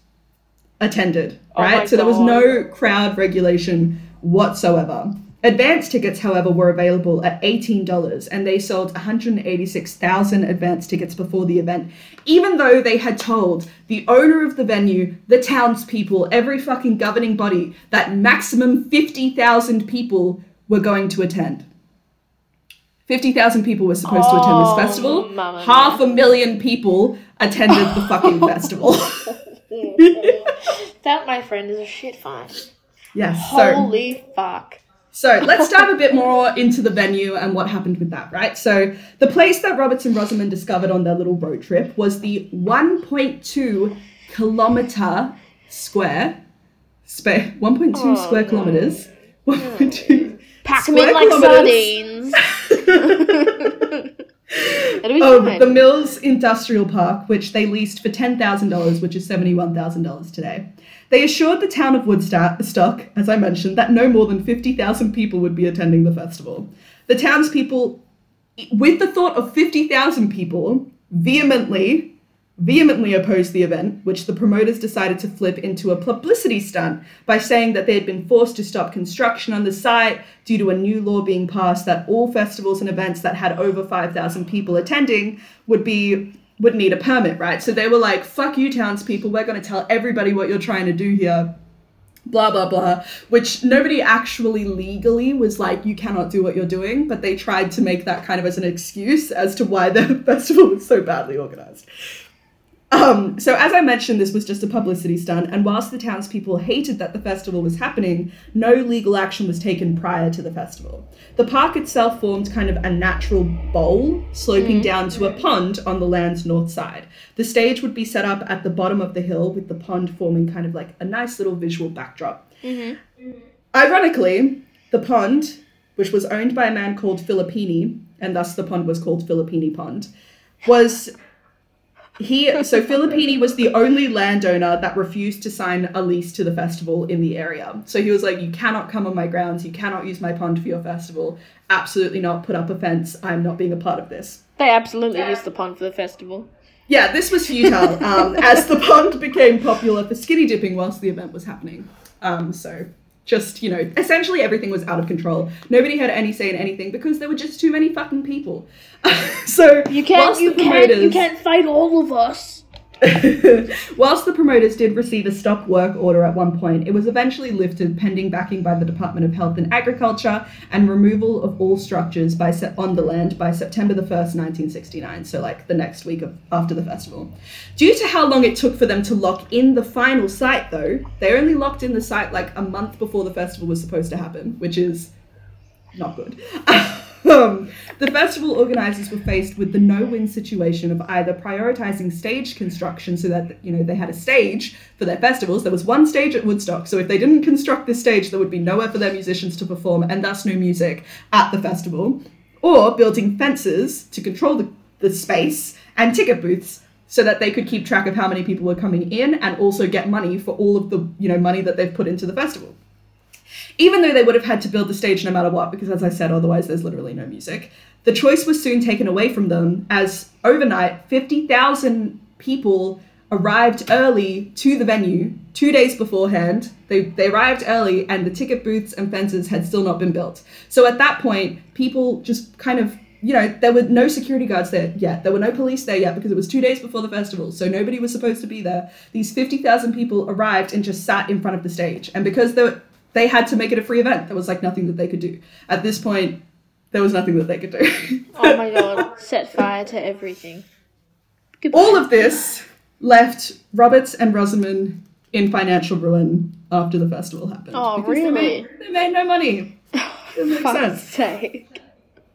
attended, right? Oh so God. There was no crowd regulation whatsoever. Advance tickets, however, were available at eighteen dollars and they sold one hundred eighty-six thousand advance tickets before the event, even though they had told the owner of the venue, the townspeople, every fucking governing body that maximum fifty thousand people were going to attend. fifty thousand people were supposed oh, to attend this festival. Mama Half mama. a million people attended the fucking festival. That, my friend, is a shit fight. Yes. Holy so, fuck. So let's dive a bit more into the venue and what happened with that, right? So the place that Roberts and Rosenman discovered on their little road trip was the one point two kilometre square, spa- one point two oh, square no. kilometres, no. one point two Pack them in like sardines. Of the Mills Industrial Park, which they leased for ten thousand dollars, which is seventy-one thousand dollars today. They assured the town of Woodstock, as I mentioned, that no more than fifty thousand people would be attending the festival. The townspeople, with the thought of fifty thousand people, vehemently, vehemently opposed the event, which the promoters decided to flip into a publicity stunt by saying that they had been forced to stop construction on the site due to a new law being passed that all festivals and events that had over five thousand people attending would be... would need a permit, right? So they were like, fuck you, townspeople. We're going to tell everybody what you're trying to do here. blah, blah, blah, which nobody actually legally was like, you cannot do what you're doing, but they tried to make that kind of as an excuse as to why the festival was so badly organised. Um, so as I mentioned, this was just a publicity stunt, and whilst the townspeople hated that the festival was happening, no legal action was taken prior to the festival. The park itself formed kind of a natural bowl, sloping mm-hmm. down to a pond on the land's north side. The stage would be set up at the bottom of the hill, with the pond forming kind of like a nice little visual backdrop. Mm-hmm. Ironically, the pond, which was owned by a man called Filippini, and thus the pond was called Filippini Pond, was... He, so Filippini was the only landowner that refused to sign a lease to the festival in the area. So he was like, you cannot come on my grounds. You cannot use my pond for your festival. Absolutely not. Put up a fence. I'm not being a part of this. They absolutely yeah. used the pond for the festival. Yeah, this was futile, um, as the pond became popular for skinny dipping whilst the event was happening. Um, so just, you know, essentially everything was out of control. Nobody had any say in anything because there were just too many fucking people. So you can't, you can't, you can't fight all of us. Whilst the promoters did receive a stop work order at one point, it was eventually lifted pending backing by the Department of Health and Agriculture and removal of all structures by se- on the land by September the first, nineteen sixty-nine, so like the next week of, after the festival. Due to how long it took for them to lock in the final site, though, they only locked in the site like a month before the festival was supposed to happen, which is not good. Um, the festival organisers were faced with the no-win situation of either prioritising stage construction so that, you know, they had a stage for their festivals. There was one stage at Woodstock, so if they didn't construct this stage, there would be nowhere for their musicians to perform and thus no music at the festival, or building fences to control the, the space and ticket booths so that they could keep track of how many people were coming in and also get money for all of the, you know, money that they've put into the festival. Even though they would have had to build the stage no matter what, because as I said, otherwise there's literally no music, the choice was soon taken away from them as overnight fifty thousand people arrived early to the venue two days beforehand. They, they arrived early and the ticket booths and fences had still not been built. So at that point, people just kind of, you know, there were no security guards there yet. There were no police there yet because it was two days before the festival, so nobody was supposed to be there. These fifty thousand people arrived and just sat in front of the stage. And because they were... They had to make it a free event. There was, like, nothing that they could do. At this point, there was nothing that they could do. Oh, my God. Set fire to everything. Goodbye. All of this left Roberts and Rosenman in financial ruin after the festival happened. Oh, really? They made, they made no money. It makes sense. For fuck's sake.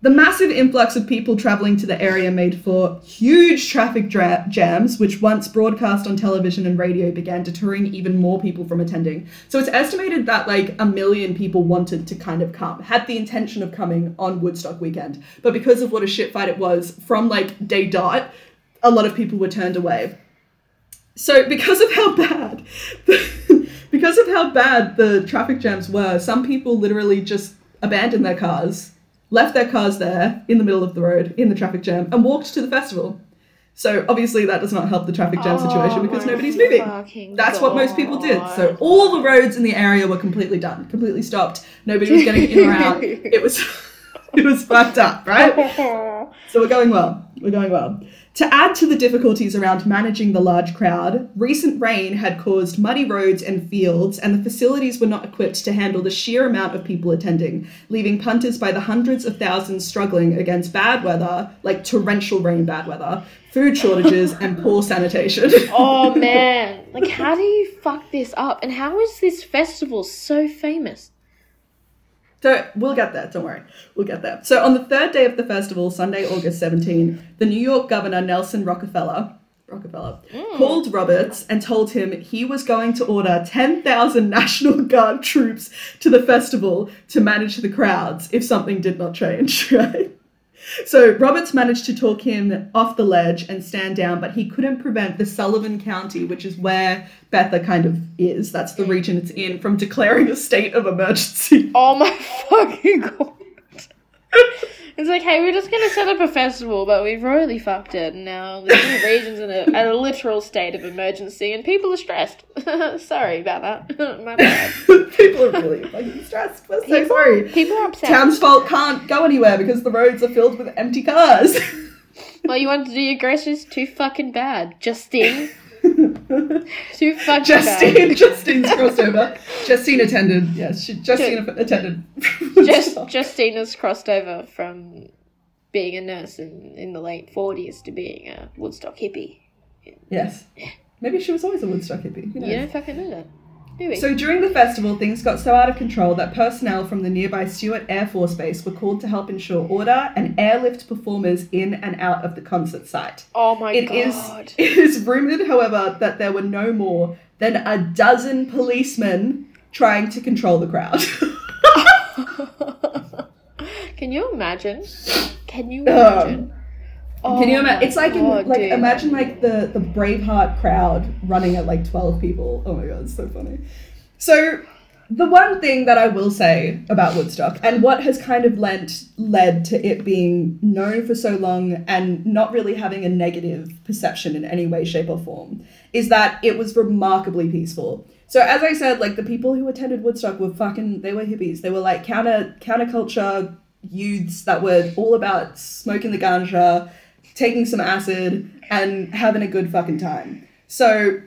The massive influx of people travelling to the area made for huge traffic dra- jams, which once broadcast on television and radio began deterring even more people from attending. So it's estimated that like a million people wanted to kind of come, had the intention of coming on Woodstock weekend. But because of what a shit fight it was from like day dot, a lot of people were turned away. So because of how bad, because of how bad the traffic jams were, some people literally just abandoned their cars, left their cars there in the middle of the road, in the traffic jam, and walked to the festival. So obviously that does not help the traffic jam oh, situation because nobody's moving. That's God. What most people did. So all the roads in the area were completely done, completely stopped. Nobody was getting in or out. It was, it was fucked up, right? So we're going well. We're going well. To add to the difficulties around managing the large crowd, recent rain had caused muddy roads and fields, and the facilities were not equipped to handle the sheer amount of people attending, leaving punters by the hundreds of thousands struggling against bad weather, like torrential rain bad weather, food shortages, and poor sanitation. Oh, man. Like, how do you fuck this up? And how is this festival so famous? So we'll get there, don't worry, we'll get there. So on the third day of the festival, Sunday, August seventeenth, the New York governor, Nelson Rockefeller, Rockefeller, mm. called Roberts and told him he was going to order ten thousand National Guard troops to the festival to manage the crowds if something did not change, right? So Roberts managed to talk him off the ledge and stand down, but he couldn't prevent the Sullivan County, which is where Bethel kind of is, that's the region it's in, from declaring a state of emergency. Oh my fucking God. It's like, hey, we're just going to set up a festival, but we've really fucked it. And now the whole region's in a, a literal state of emergency and people are stressed. Sorry about that. My bad. People are really fucking stressed. We're people, so sorry. People are upset. Townsfolk can't go anywhere because the roads are filled with empty cars. Well, you wanted to do your groceries? Too fucking bad. Justine. Too fucking Jestyn, Jestyn's crossover. Jestyn attended. Yes, she, Jestyn J- attended. Just, Jestyn has crossed over from being a nurse in, in the late forties to being a Woodstock hippie. Yes. Maybe she was always a Woodstock hippie. You, know. You don't fucking know that. So during the festival, things got so out of control that personnel from the nearby Stewart Air Force Base were called to help ensure order and airlift performers in and out of the concert site. Oh my it God. Is, it is rumoured, however, that there were no more than a dozen policemen trying to control the crowd. Can you imagine? Can you imagine? Um, Oh Can you imagine? It's like God, in, like dude. imagine like the, the Braveheart crowd running at like twelve people. Oh my God, it's so funny. So the one thing that I will say about Woodstock and what has kind of lent, led to it being known for so long and not really having a negative perception in any way, shape or form is that it was remarkably peaceful. So as I said, like the people who attended Woodstock were fucking, they were hippies. They were like counter counterculture youths that were all about smoking the ganja, taking some acid, and having a good fucking time. So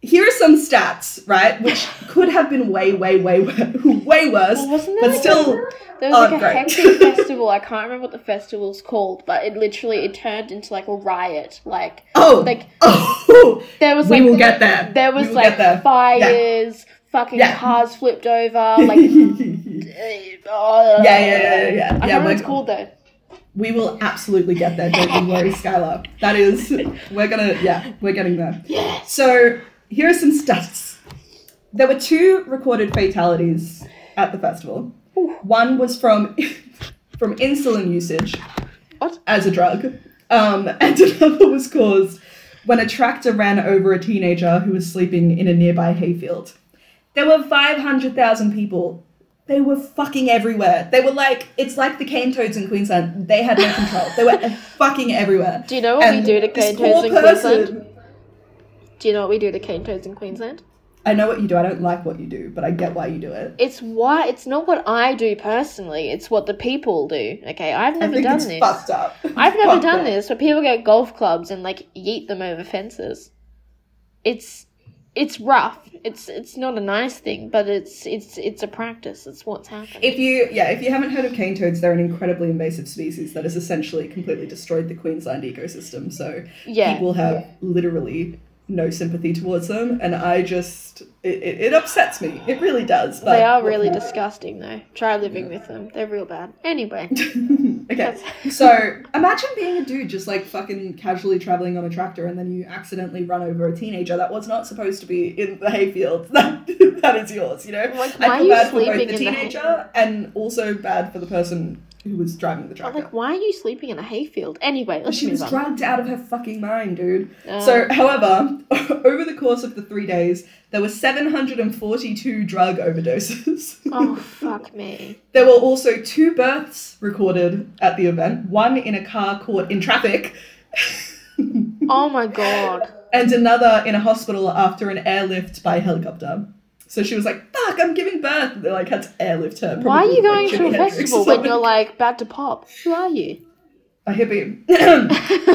here are some stats, right, which could have been way, way, way, way worse, well, wasn't there but like still a, there was like a great. hectic festival. I can't remember what the festival's called, but it literally, it turned into like a riot. Like, oh, like, oh, there was we like, will get there. There was like there. fires, yeah. fucking yeah. cars flipped over, like, oh, yeah, yeah, yeah, yeah, yeah. I don't yeah, know what it's called though. We will absolutely get there, don't you worry, Skylar. That is, we're gonna, yeah, we're getting there. Yes. So here are some stats. There were two recorded fatalities at the festival. Ooh. One was from from insulin usage what? as a drug, um, and another was caused when a tractor ran over a teenager who was sleeping in a nearby hayfield. There were five hundred thousand people. They were fucking everywhere. They were like, it's like the cane toads in Queensland. They had no control. They were fucking everywhere. Do you know what and we do to cane toads in person, Queensland? Do you know what we do to cane toads in Queensland? I know what you do. I don't like what you do, but I get why you do it. It's why it's not what I do personally. It's what the people do. Okay, I've never I think done it's this. Fucked up. It's I've never done up. this. But people get golf clubs and like yeet them over fences. It's. It's rough. It's it's not a nice thing, but it's it's it's a practice. It's what's happening. If you yeah, if you haven't heard of cane toads, they're an incredibly invasive species that has essentially completely destroyed the Queensland ecosystem. So yeah. people have yeah. literally no sympathy towards them, and I just it, it, it upsets me. It really does. But they are really disgusting, though. Try living yeah. with them. They're real bad. Anyway. Okay. So imagine being a dude just like fucking casually traveling on a tractor and then you accidentally run over a teenager that was not supposed to be in the hayfield. That, that is yours, you know? Like, why I feel bad for both the teenager the and also bad for the person who was driving the tractor. Like, why are you sleeping in a hayfield? Anyway, let's She was on. drugged out of her fucking mind, dude. Um, so, however, over the course of the three days, there were seven hundred forty-two drug overdoses. Oh, fuck me. There were also two births recorded at the event, one in a car caught in traffic. Oh, my God. And another in a hospital after an airlift by helicopter. So she was like, fuck, I'm giving birth. And they like had to airlift her. Why are you going like, to a festival when you're like about to pop? Who are you? A hippie.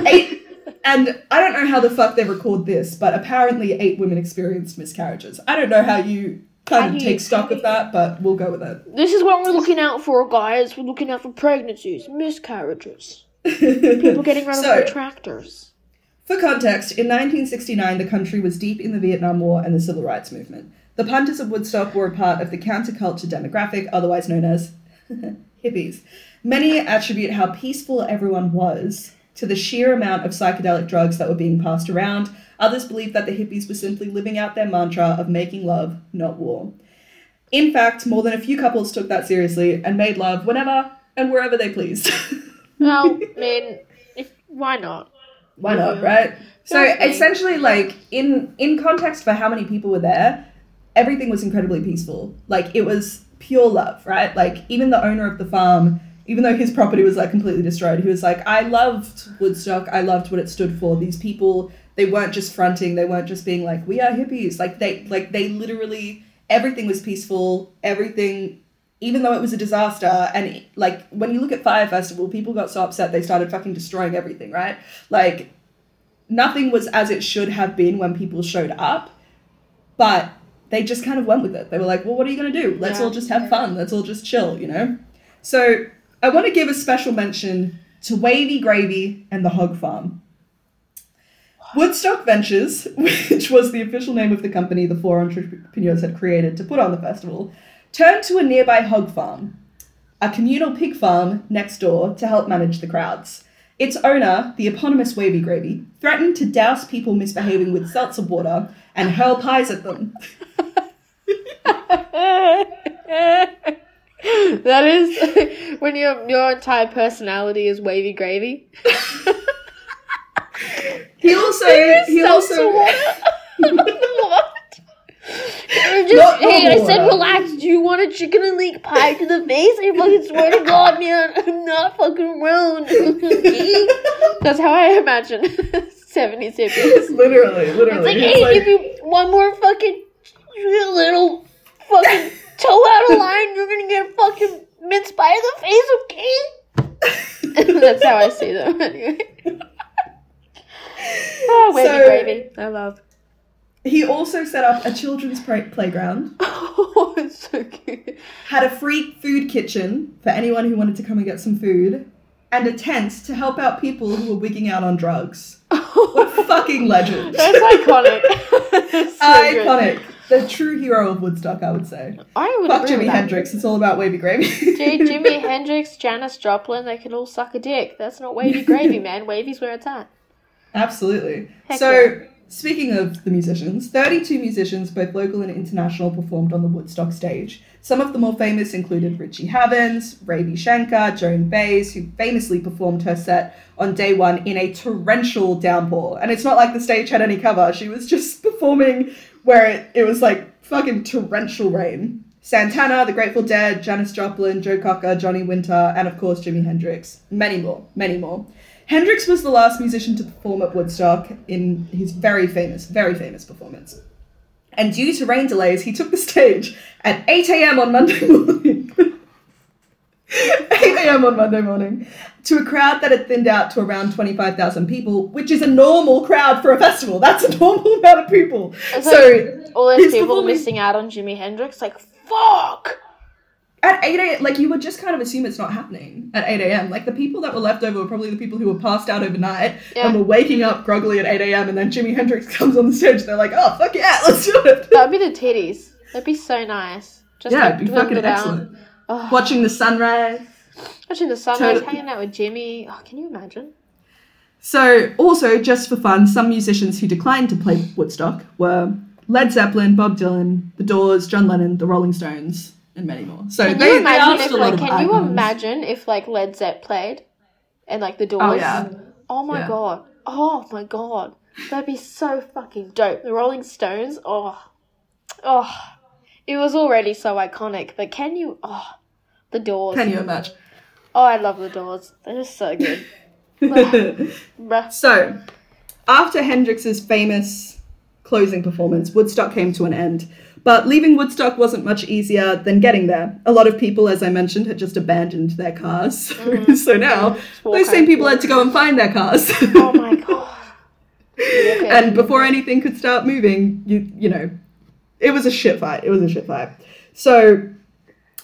eight, and I don't know how the fuck they record this, but apparently eight women experienced miscarriages. I don't know how you kind how of you, take stock you, of that, but we'll go with it. This is what we're looking out for, guys. We're looking out for pregnancies, miscarriages, people getting run over so, tractors. For context, in nineteen sixty-nine, the country was deep in the Vietnam War and the Civil Rights Movement. The punters of Woodstock were a part of the counterculture demographic, otherwise known as hippies. Many attribute how peaceful everyone was to the sheer amount of psychedelic drugs that were being passed around. Others believe that the hippies were simply living out their mantra of making love, not war. In fact, more than a few couples took that seriously and made love whenever and wherever they pleased. Well, I mean, if, why not? Why not, right? So essentially, like, in, in context for how many people were there, everything was incredibly peaceful. Like, it was pure love, right? Like, even the owner of the farm, even though his property was, like, completely destroyed, he was like, I loved Woodstock. I loved what it stood for. These people, they weren't just fronting. They weren't just being like, we are hippies. Like, they, like, they literally, everything was peaceful. Everything, even though it was a disaster. And, it, like, when you look at Fire Festival, people got so upset they started fucking destroying everything, right? Like, nothing was as it should have been when people showed up, but they just kind of went with it. They were like, well, what are you going to do? Let's yeah. all just have fun. Let's all just chill, you know? So I want to give a special mention to Wavy Gravy and the Hog Farm. Woodstock Ventures, which was the official name of the company the four entrepreneurs had created to put on the festival, turned to a nearby hog farm, a communal pig farm next door, to help manage the crowds. Its owner, the eponymous Wavy Gravy, threatened to douse people misbehaving with seltzer water and hurl pies at them. That is when your your entire personality is Wavy Gravy. He also he also what? Just, not hey, I said relax. Do you want a chicken and leek pie to the face? I fucking swear to God, man, I'm not fucking around. That's how I imagine seventies hippies. Literally, literally. It's like, hey, like... give you one more fucking little fucking toe out of line, you're gonna get a fucking mince pie in the face, okay? That's how I see them, anyway. Oh, Wavy so, Gravy, I love. He also set up a children's playground. Oh, it's so cute. Had a free food kitchen for anyone who wanted to come and get some food. And a tent to help out people who were wigging out on drugs. What a fucking legend. That's iconic. That's so iconic. Good. The true hero of Woodstock, I would say. I would Fuck agree Jimi with that. Hendrix. It's all about Wavy Gravy. Dude, Jimi Hendrix, Janis Joplin, they can all suck a dick. That's not Wavy Gravy, man. Wavy's where it's at. Absolutely. Heck so... Yeah. Speaking of the musicians, thirty-two musicians, both local and international, performed on the Woodstock stage. Some of the more famous included Richie Havens, Ravi Shankar, Joan Baez, who famously performed her set on day one in a torrential downpour. And it's not like the stage had any cover. She was just performing where it, it was like fucking torrential rain. Santana, the Grateful Dead, Janis Joplin, Joe Cocker, Johnny Winter, and of course Jimi Hendrix. Many more, many more. Hendrix was the last musician to perform at Woodstock in his very famous, very famous performance. And due to rain delays, he took the stage at eight a.m. on Monday morning. eight a.m. on Monday morning to a crowd that had thinned out to around twenty-five thousand people, which is a normal crowd for a festival. That's a normal amount of people. It's so like, all those people missing out on Jimi Hendrix, like, fuck! At eight a.m., like, you would just kind of assume it's not happening at eight a.m. Like, the people that were left over were probably the people who were passed out overnight yeah. and were waking up groggily at eight a.m. and then Jimi Hendrix comes on the stage. They're like, oh, fuck yeah, let's do it. That'd be the titties. That'd be so nice. Just yeah, like, it'd be fucking excellent. Oh. Watching the sunrise. Watching the sunrise, so, hanging out with Jimi. Oh, can you imagine? So, also, just for fun, some musicians who declined to play Woodstock were Led Zeppelin, Bob Dylan, The Doors, John Lennon, the Rolling Stones, and many more. So can they, you imagine they if, like, can you imagine if like Led Zepp played and like the Doors? Oh, yeah. oh my yeah. god. Oh my god. That'd be so fucking dope. The Rolling Stones, oh oh it was already so iconic, but can you oh the Doors. Can you imagine? Oh, I love the Doors. They're just so good. So after Hendrix's famous closing performance, Woodstock came to an end. But leaving Woodstock wasn't much easier than getting there. A lot of people, as I mentioned, had just abandoned their cars. So, mm-hmm. so now, those same people had to go and find their cars. Oh my god. Okay. And before anything could start moving, you you know, it was a shit fight. It was a shit fight. So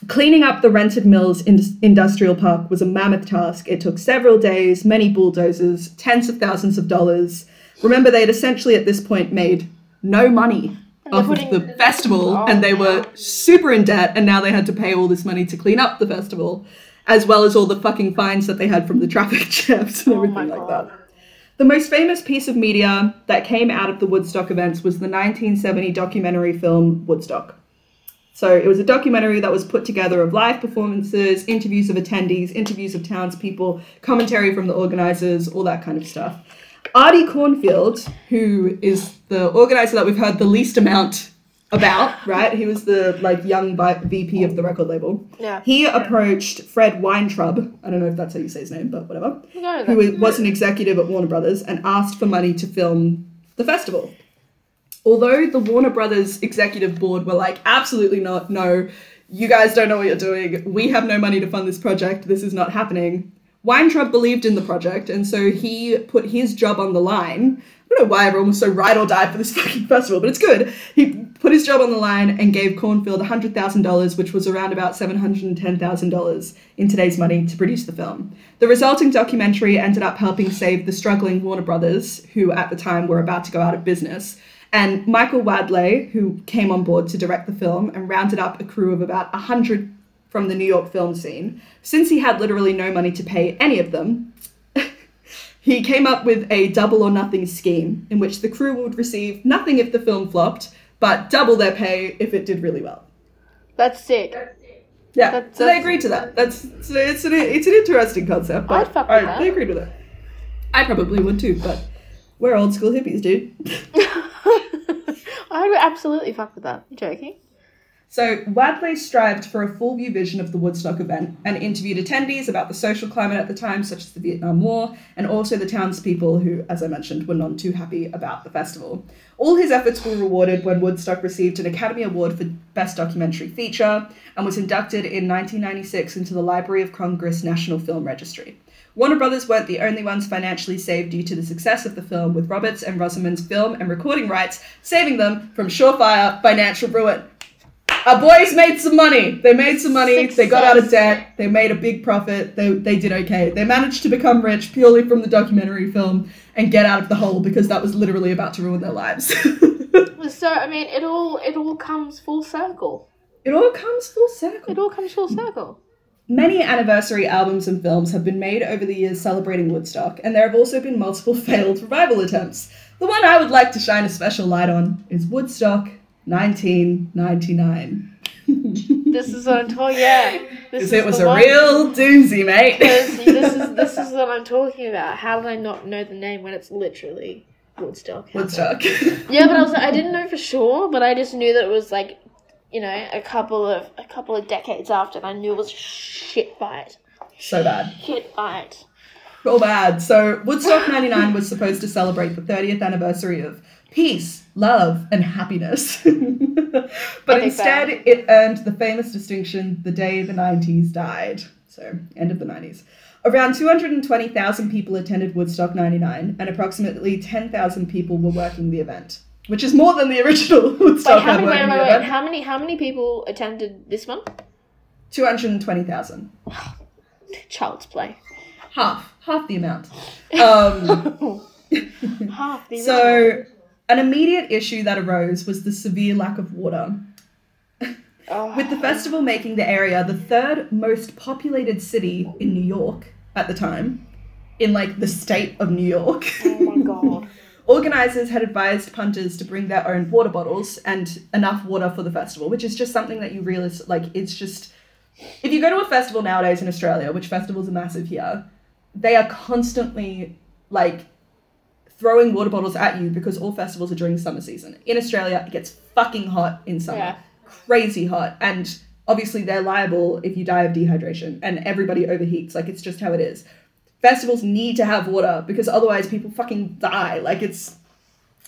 cleaning up the rented Mills in- Industrial Park was a mammoth task. It took several days, many bulldozers, tens of thousands of dollars. Remember, they'd essentially at this point made no money off of the festival, oh, and they were super in debt, and now they had to pay all this money to clean up the festival, as well as all the fucking fines that they had from the traffic jams and everything oh like that. The most famous piece of media that came out of the Woodstock events was the nineteen seventy documentary film Woodstock. So it was a documentary that was put together of live performances, interviews of attendees, interviews of townspeople, commentary from the organisers, all that kind of stuff. Artie Kornfeld, who is the organizer that we've heard the least amount about, right? He was the like young V P of the record label. Yeah. He yeah. approached Fred Weintraub, I don't know if that's how you say his name, but whatever, no, who was an executive at Warner Brothers, and asked for money to film the festival. Although the Warner Brothers executive board were like, absolutely not, no, you guys don't know what you're doing. We have no money to fund this project. This is not happening. Weintraub believed in the project, and so he put his job on the line. I don't know why everyone was so ride or die for this fucking festival, but it's good. He put his job on the line and gave Kornfeld one hundred thousand dollars, which was around about seven hundred ten thousand dollars in today's money, to produce the film. The resulting documentary ended up helping save the struggling Warner Brothers, who at the time were about to go out of business. And Michael Wadley, who came on board to direct the film and rounded up a crew of about one hundred from the New York film scene, since he had literally no money to pay any of them, he came up with a double or nothing scheme in which the crew would receive nothing if the film flopped, but double their pay if it did really well. That's sick. Yeah, that's, so that's, they agreed to that. That's so it's an it's an interesting concept. But, I'd fuck with all right, that. They agreed with it. I probably would too, but we're old school hippies, dude. I would absolutely fuck with that. You joking? So Wadley strived for a full view vision of the Woodstock event and interviewed attendees about the social climate at the time, such as the Vietnam War, and also the townspeople who, as I mentioned, were none too happy about the festival. All his efforts were rewarded when Woodstock received an Academy Award for Best Documentary Feature and was inducted in nineteen ninety-six into the Library of Congress National Film Registry. Warner Brothers weren't the only ones financially saved due to the success of the film, with Roberts and Rosenman's film and recording rights saving them from surefire financial ruin. Our boys made some money. They made some money. Success. They got out of debt. They made a big profit. They they did okay. They managed to become rich purely from the documentary film and get out of the hole, because that was literally about to ruin their lives. So, I mean, it all it all comes full circle. It all comes full circle. It all comes full circle. Many anniversary albums and films have been made over the years celebrating Woodstock, and there have also been multiple failed revival attempts. The one I would like to shine a special light on is Woodstock nineteen ninety-nine. This is what I'm talking. Yeah, this is it was a one. Real doozy, mate. this is this is what I'm talking about. How did I not know the name when it's literally Woodstock? Woodstock. Yeah, but I was like, I didn't know for sure, but I just knew that it was like, you know, a couple of a couple of decades after, and I knew it was shit fight. So bad. Shit fight. Real bad. So Woodstock ninety-nine was supposed to celebrate the thirtieth anniversary of peace, love, and happiness. But instead, that. It earned the famous distinction, the day the nineties died. So, end of the nineties. Around two hundred twenty thousand people attended Woodstock ninety-nine, and approximately ten thousand people were working the event, which is more than the original Woodstock wait, many, wait, wait, wait. How many? How many people attended this one? two hundred twenty thousand. Child's play. Half. Half the amount. Um, Half the amount. So... An immediate issue that arose was the severe lack of water. Oh. With the festival making the area the third most populated city in New York at the time, in like the state of New York. Oh my God. Organisers had advised punters to bring their own water bottles and enough water for the festival, which is just something that you realize, like, it's just... If you go to a festival nowadays in Australia, which festivals are massive here, they are constantly, like... throwing water bottles at you, because all festivals are during summer season. In Australia, it gets fucking hot in summer. Yeah. Crazy hot. And obviously they're liable if you die of dehydration, and everybody overheats. Like, it's just how it is. Festivals need to have water, because otherwise people fucking die. Like, it's...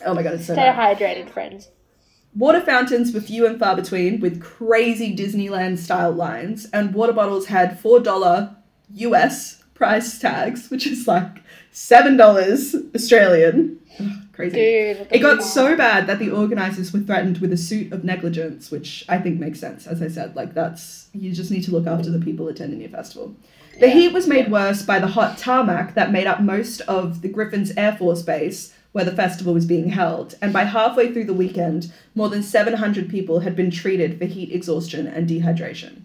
Oh my God, it's so Stay bad. Hydrated, friends. Water fountains were few and far between, with crazy Disneyland-style lines, and water bottles had four dollars U S price tags, which is like... seven dollars Australian. Ugh, crazy. Dude, it got so bad that the organisers were threatened with a suit of negligence, which I think makes sense. As I said, like, that's, you just need to look after the people attending your festival. The yeah, heat was made yeah. worse by the hot tarmac that made up most of the Griffin's Air Force Base, where the festival was being held. And by halfway through the weekend, more than seven hundred people had been treated for heat exhaustion and dehydration.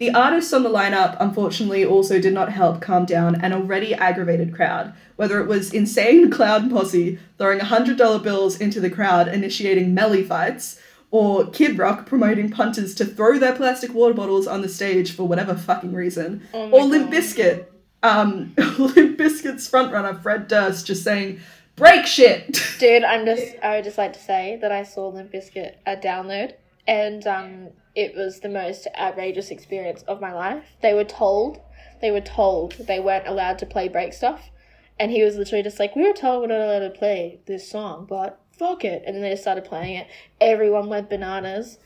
The artists on the lineup, unfortunately, also did not help calm down an already aggravated crowd, whether it was Insane Clown Posse throwing one hundred dollars bills into the crowd, initiating melee fights, or Kid Rock promoting punters to throw their plastic water bottles on the stage for whatever fucking reason, oh or Limp Bizkit, um, Limp Bizkit's frontrunner Fred Durst just saying, break shit! Dude, I'm just, I would just like to say that I saw Limp Bizkit at Download, and, um... it was the most outrageous experience of my life. They were told, they were told they weren't allowed to play break stuff. And he was literally just like, we were told we're not allowed to play this song, but fuck it. And then they just started playing it. Everyone went bananas.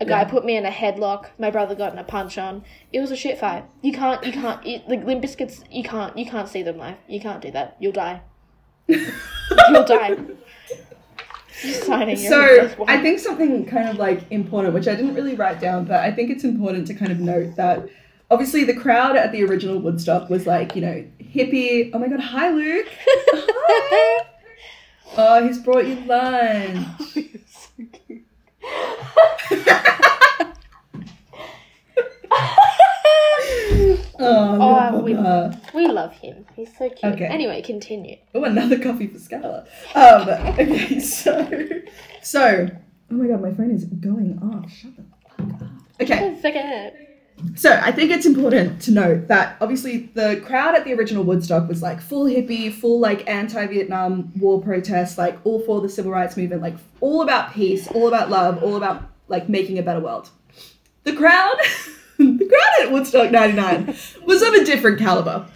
A guy yeah. put me in a headlock. My brother got in a punch on. It was a shit fight. You can't, you can't, you, like Limp Bizkit's, you can't, you can't see them live. You can't do that. You'll die. You'll die. Signing so I think something kind of like important, which I didn't really write down, but I think it's important to kind of note that obviously the crowd at the original Woodstock was like, you know, hippie. Oh my God, hi Luke. Hi. Oh, he's brought you lunch. Oh, you're so cute. oh, oh we, we love him. He's so cute. Okay. Anyway, continue. Oh, another coffee for Scarlett. Um, okay, so, so, oh my God, my phone is going off. Shut the fuck up. Okay. Forget. So I think it's important to note that obviously the crowd at the original Woodstock was like full hippie, full like anti-Vietnam War protests, like all for the civil rights movement, like all about peace, all about love, all about like making a better world. The crowd, the crowd at Woodstock ninety-nine was of a different caliber.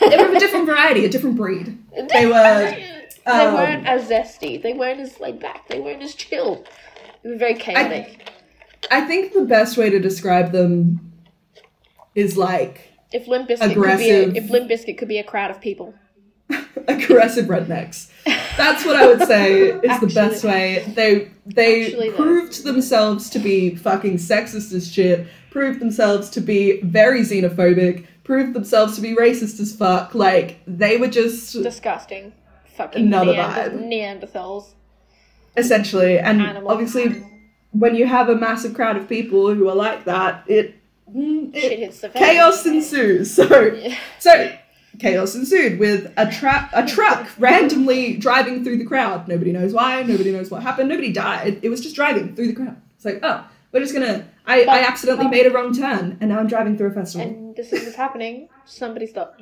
They were of a different variety, a different breed. They were. Um, they weren't as zesty. They weren't as laid back. They weren't as chill. They were very chaotic. I, I think the best way to describe them is like if Limp Bizkit aggressive, could be a, if Limp Bizkit could be a crowd of people, aggressive rednecks. That's what I would say is actually, the best way. They they actually, proved themselves to be fucking sexist as shit. Proved themselves to be very xenophobic. Proved themselves to be racist as fuck. Like they were just disgusting. Fucking Neander- Neanderthals. Essentially, and animals. Obviously, when you have a massive crowd of people who are like that, it. It, chaos ensues. So, yeah. so chaos ensued with a truck, a truck randomly driving through the crowd. Nobody knows why. Nobody knows what happened. Nobody died. It was just driving through the crowd. It's like, oh, we're just gonna. I, but, I accidentally but, made a wrong turn, and now I'm driving through a festival. And this is what's happening. Somebody stop.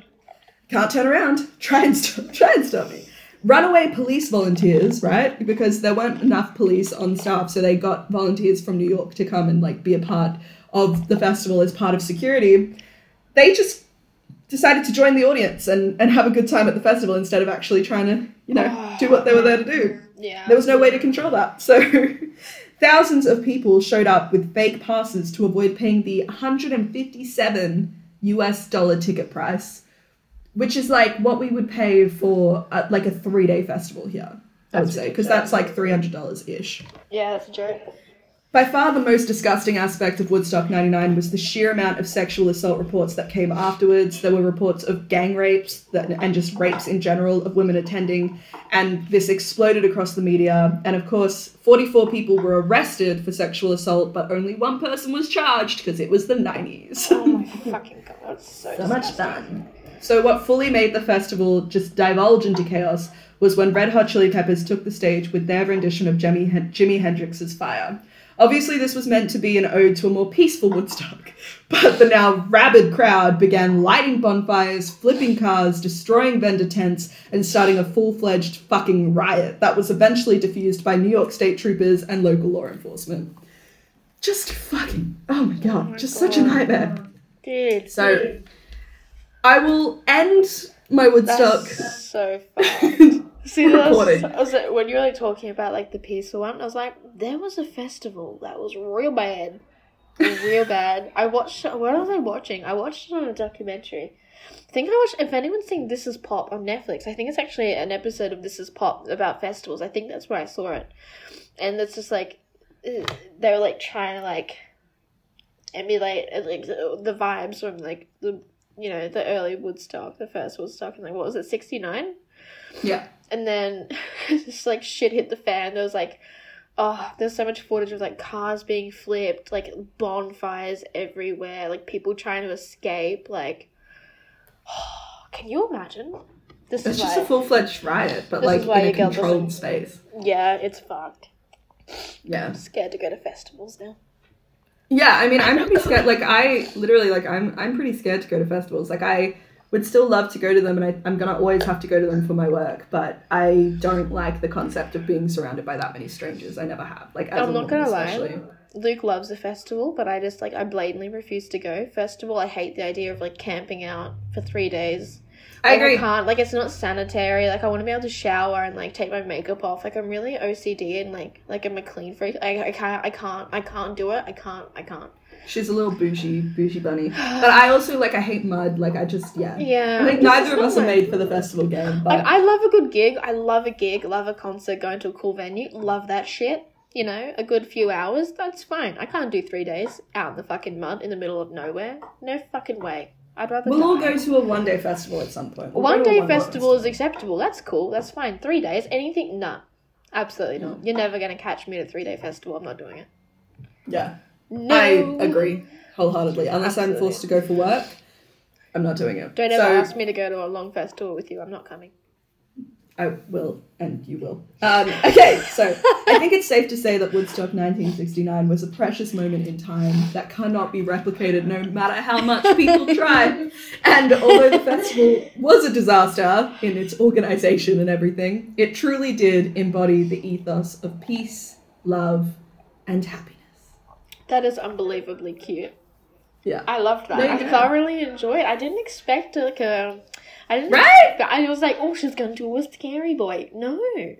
Can't turn around. Try and stop. Try and stop me. Runaway police volunteers, right? Because there weren't enough police on staff, so they got volunteers from New York to come and like be a part of the festival as part of security. They just decided to join the audience and, and have a good time at the festival instead of actually trying to, you know, oh, do what they were there to do. Yeah. There was no way to control that. So thousands of people showed up with fake passes to avoid paying the one hundred fifty-seven US dollar ticket price, which is like what we would pay for a, like a three-day festival here, I would say, because that's like three hundred dollars-ish. Yeah, that's a joke. By far the most disgusting aspect of Woodstock ninety-nine was the sheer amount of sexual assault reports that came afterwards. There were reports of gang rapes that, and just rapes in general of women attending, and this exploded across the media. And of course, forty-four people were arrested for sexual assault, but only one person was charged because it was the nineties. Oh my fucking God, that's so, so much fun. So what fully made the festival just divulge into chaos was when Red Hot Chili Peppers took the stage with their rendition of Jimi, Hen- Jimi Hendrix's Fire. Obviously, this was meant to be an ode to a more peaceful Woodstock, but the now rabid crowd began lighting bonfires, flipping cars, destroying vendor tents, and starting a full-fledged fucking riot that was eventually defused by New York State troopers and local law enforcement. Just fucking, oh my God, oh my just God. Such a nightmare. Dude, so, dude. I will end my Woodstock. That's so fun. See, that was, I was like, when you were like, talking about like the peaceful one, I was like, there was a festival that was real bad, real bad. I watched. What was I watching? I watched it on a documentary. I think I watched. If anyone's seen This Is Pop on Netflix, I think it's actually an episode of This Is Pop about festivals. I think that's where I saw it, and it's just like they were like trying to like emulate like the vibes from like the you know the early Woodstock, the first Woodstock, and like what was it, sixty-nine? Yeah. And then just, like, shit hit the fan. There was, like, oh, there's so much footage of, like, cars being flipped, like, bonfires everywhere, like, people trying to escape. Like, oh, can you imagine? This it's is just why, a full-fledged riot, but, like, in a controlled space. Yeah, it's fucked. Yeah. I'm scared to go to festivals now. Yeah, I mean, I'm pretty scared. Like, I literally, like, I'm I'm pretty scared to go to festivals. Like, I... would still love to go to them, and I, I'm going to always have to go to them for my work, but I don't like the concept of being surrounded by that many strangers. I never have. Like, as I'm not going to lie. Luke loves a festival, but I just, like, I blatantly refuse to go. First of all, I hate the idea of, like, camping out for three days I like, agree. I can't, like, it's not sanitary. Like, I want to be able to shower and, like, take my makeup off. Like, I'm really O C D and, like, like I'm a clean freak. Like, I can't, I can't, I can't do it. I can't, I can't. She's a little bougie, bougie bunny. But I also, like, I hate mud. Like, I just, yeah. Yeah. I think neither of us like... are made for the festival game. But... Like, I love a good gig. I love a gig. Love a concert. Going to a cool venue. Love that shit. You know, a good few hours. That's fine. I can't do three days out in the fucking mud in the middle of nowhere. No fucking way. I'd rather We'll die. all go to a one-day festival at some point. We'll one-day one festival is acceptable. That's cool. That's fine. Three days. Anything? Nah. Absolutely not. You're never going to catch me at a three-day festival. I'm not doing it. Yeah. No. I agree wholeheartedly. Unless Absolutely. I'm forced to go for work, I'm not doing it. Don't ever so, ask me to go to a long festival with you. I'm not coming. I will, and you will. Um, okay, so I think it's safe to say that Woodstock nineteen sixty-nine was a precious moment in time that cannot be replicated no matter how much people try. And although the festival was a disaster in its organisation and everything, it truly did embody the ethos of peace, love, and happiness. That is unbelievably cute. Yeah. I loved that. I thoroughly enjoyed it. I didn't expect like a... I didn't right? expect, I was like, oh, she's going to do a scary boy. No. I,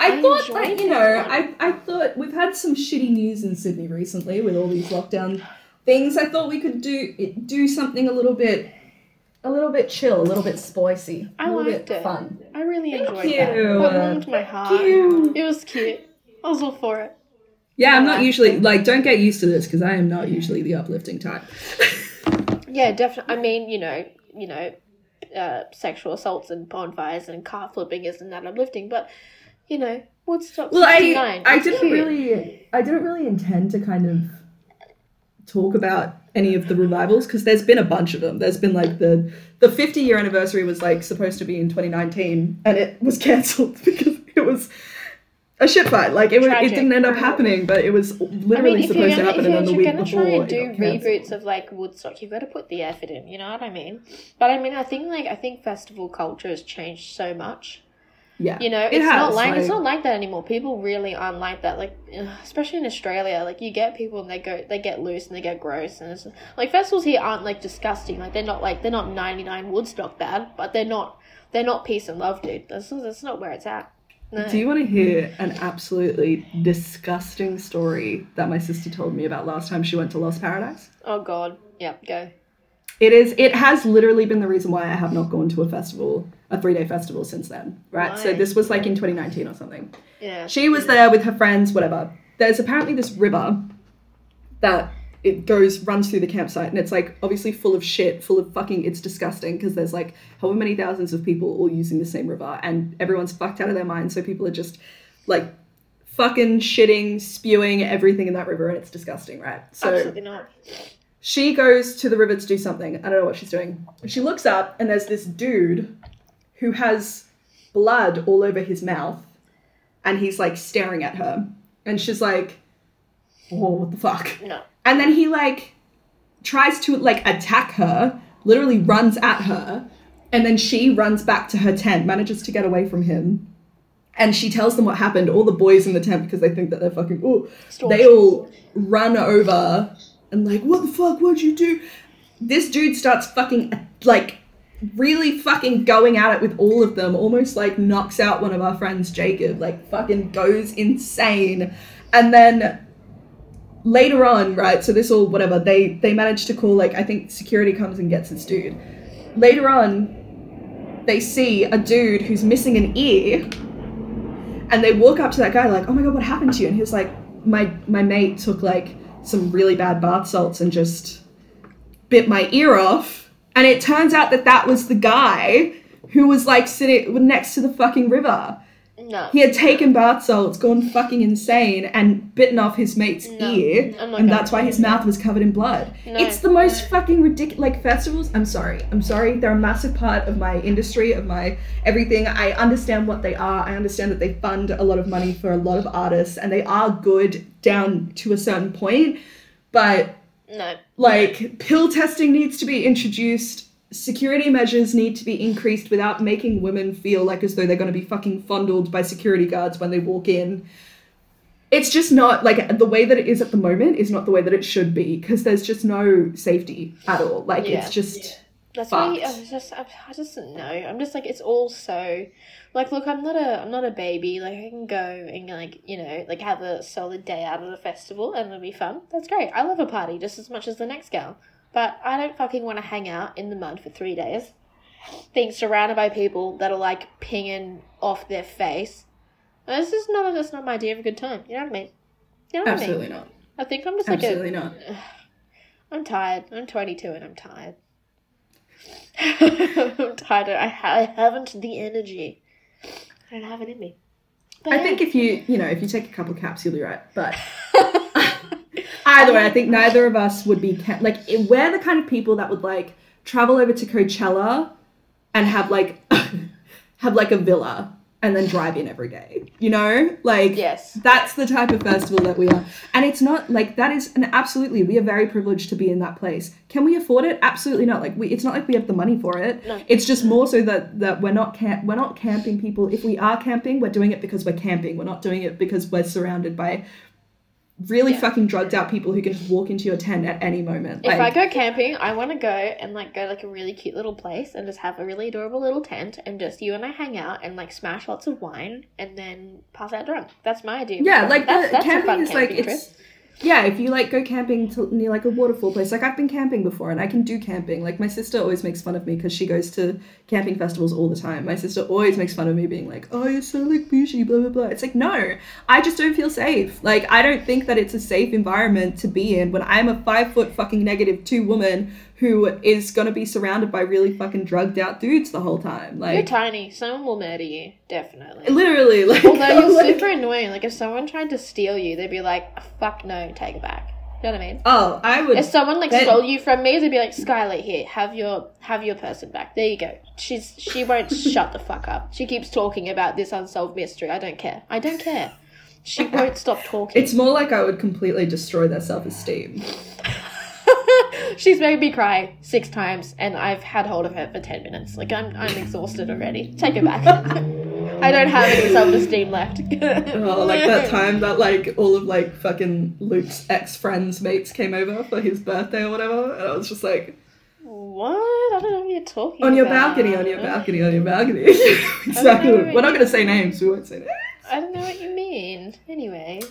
I thought, like, you know, I, I thought we've had some shitty news in Sydney recently with all these lockdown things. I thought we could do do something a little bit, a little bit chill, a little bit spicy. I liked it. A little bit fun. I really enjoyed it. Thank you. That. It warmed my heart. Cute. It was cute. I was all for it. Yeah, I'm not usually, like, don't get used to this, because I am not usually the uplifting type. Yeah, definitely. I mean, you know, you know, uh, sexual assaults and bonfires and car flipping isn't that uplifting, but, you know, Woodstock well, sixty-nine. I, I didn't cute. really, I didn't really intend to kind of talk about any of the revivals, because there's been a bunch of them. There's been, like, the, the fifty-year anniversary was, like, supposed to be in twenty nineteen, and it was cancelled because it was... a shit fight. Like, it, was, it didn't end up happening, but it was literally I mean, supposed gonna, to happen, and then the week before it got cancelled. If you're going to try and do reboots of, like, Woodstock, you've got to put the effort in, you know what I mean? But, I mean, I think, like, I think festival culture has changed so much. Yeah. You know, it it's has, not like, like, it's not like that anymore. People really aren't like that. Like, especially in Australia, like, you get people and they go, they get loose and they get gross. And it's, like, festivals here aren't, like, disgusting. Like, they're not, like, they're not ninety-nine Woodstock bad, but they're not, they're not peace and love, dude. That's, that's not where it's at. No. Do you want to hear an absolutely disgusting story that my sister told me about last time she went to Lost Paradise? Oh, God. Yeah, go. It is. It has literally been the reason why I have not gone to a festival, a three-day festival since then, right? Why? So this was like in twenty nineteen or something. Yeah. She was yeah. there with her friends, whatever. There's apparently this river that it goes, runs through the campsite, and it's like obviously full of shit, full of fucking, it's disgusting because there's like however many thousands of people all using the same river and everyone's fucked out of their mind, so people are just like fucking shitting, spewing everything in that river, and it's disgusting, right? So absolutely not. She goes to the river to do something. I don't know what she's doing. She looks up and there's this dude who has blood all over his mouth and he's like staring at her, and she's like, oh, what the fuck? No. And then he, like, tries to, like, attack her, literally runs at her, and then she runs back to her tent, manages to get away from him, and she tells them what happened. All the boys in the tent, because they think that they're fucking, ooh, they all run over and, like, what the fuck, what'd you do? This dude starts fucking, like, really fucking going at it with all of them, almost, like, knocks out one of our friends, Jacob, like, fucking goes insane. And then... later on, right, so this all, whatever, they they managed to call, like, I think security comes and gets this dude. Later on, they see a dude who's missing an ear, and they walk up to that guy, like, oh my god, what happened to you? And he was like, my my mate took, like, some really bad bath salts and just bit my ear off. And it turns out that that was the guy who was, like, sitting next to the fucking river. No. He had taken bath salts, gone fucking insane, and bitten off his mate's no. ear, and that's why his mouth was covered in blood. No. It's the most no. fucking ridiculous, like, festivals, I'm sorry, I'm sorry, they're a massive part of my industry, of my everything. I understand what they are, I understand that they fund a lot of money for a lot of artists, and they are good down to a certain point, but, no. like, no. pill testing needs to be introduced. Security measures need to be increased without making women feel like as though they're going to be fucking fondled by security guards when they walk in. It's just not, like, the way that it is at the moment is not the way that it should be, because there's just no safety at all. Like, yeah. it's just... That's fucked. Why he, I was just, I, I just don't know. I'm just like, it's all so, like, look, I'm not a, I'm not a baby. Like, I can go and, like, you know, like, have a solid day out at a festival and it'll be fun. That's great. I love a party just as much as the next girl. But I don't fucking want to hang out in the mud for three days, being surrounded by people that are, like, pinging off their face. This is not, that's not my idea of a good time. You know what I mean? You know what Absolutely I mean? not. I think I'm just Absolutely like a... Absolutely not. I'm tired. I'm twenty-two and I'm tired. I'm tired. I, ha- I haven't the energy. I don't have it in me. But I think if you, you know, if you take a couple of caps, you'll be right. But either way, I think neither of us would be... Ca- like, we're the kind of people that would, like, travel over to Coachella and have, like, have, like, a villa and then drive in every day, you know? Like, yes. That's the type of festival that we are. And it's not, like, that is an absolutely, we are very privileged to be in that place. Can we afford it? Absolutely not. Like, we, it's not like we have the money for it. No. It's just more so that, that we're not camp, we're not camping people. If we are camping, we're doing it because we're camping. We're not doing it because we're surrounded by really yeah. fucking drugged out people who can just walk into your tent at any moment. If like, I go camping, I want to go and, like, go, like, a really cute little place and just have a really adorable little tent and just you and I hang out and, like, smash lots of wine and then pass out drunk. That's my idea. Yeah, like, that's, the that's camping is, camping like, trip. It's... Yeah, if you, like, go camping to, near, like, a waterfall place. Like, I've been camping before and I can do camping. Like, my sister always makes fun of me because she goes to camping festivals all the time. My sister always makes fun of me being like, oh, you're so, like, bougie, blah, blah, blah. It's like, no, I just don't feel safe. Like, I don't think that it's a safe environment to be in when I'm a five-foot fucking negative two woman who is going to be surrounded by really fucking drugged out dudes the whole time. Like, you're tiny. Someone will murder you. Definitely. Literally. Like, although you're like, super annoying. Like, if someone tried to steal you, they'd be like, fuck no, take it back. You know what I mean? Oh, I would... If someone, like, bet... stole you from me, they'd be like, Skylar, here, have your have your person back. There you go. She's She won't shut the fuck up. She keeps talking about this unsolved mystery. I don't care. I don't care. She won't stop talking. It's more like I would completely destroy their self-esteem. She's made me cry six times, and I've had hold of her for ten minutes. Like, I'm I'm exhausted already. Take it back. I don't have any self-esteem left. Oh, like that time that, like, all of, like, fucking Luke's ex-friends' mates came over for his birthday or whatever, and I was just like... What? I don't know what you're talking about. On your balcony, on your balcony, on your balcony. Exactly. We're not going to say names. We won't say names. I don't know what you mean. Anyway...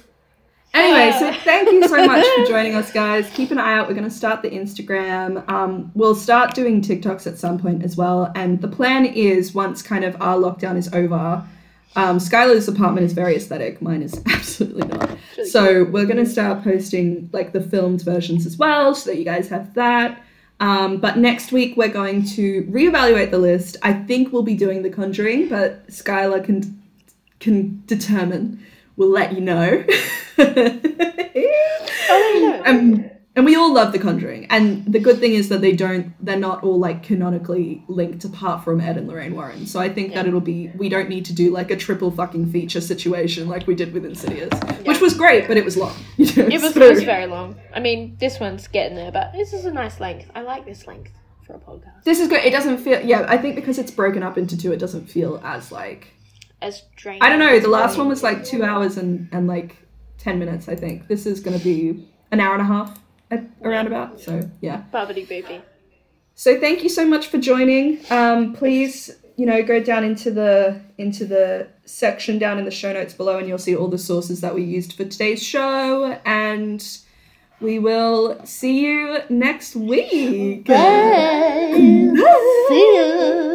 Anyway, so thank you so much for joining us, guys. Keep an eye out. We're going to start the Instagram. Um, we'll start doing TikToks at some point as well. And the plan is once kind of our lockdown is over, um, Skylar's apartment is very aesthetic. Mine is absolutely not. Really so cool. We're going to start posting, like, the filmed versions as well so that you guys have that. Um, but next week we're going to reevaluate the list. I think we'll be doing The Conjuring, but Skylar can can determine... We'll let you know. um, and we all love The Conjuring. And the good thing is that they don't, they're not all, like, canonically linked apart from Ed and Lorraine Warren. So I think yeah. that it'll be, we don't need to do, like, a triple fucking feature situation like we did with Insidious, yeah. which was great, but it was long. You know? It was, so, it was very long. I mean, this one's getting there, but this is a nice length. I like this length for a podcast. This is good. It doesn't feel, yeah, I think because it's broken up into two, it doesn't feel as, like, as draining. I don't know, the last one was like two hours and, and like ten minutes, I think. This is going to be an hour and a half at, around about, so yeah. Bobbity boopy. So thank you so much for joining. Um, please, you know, go down into the into the section down in the show notes below and you'll see all the sources that we used for today's show, and we will see you next week. Bye. Bye. See you.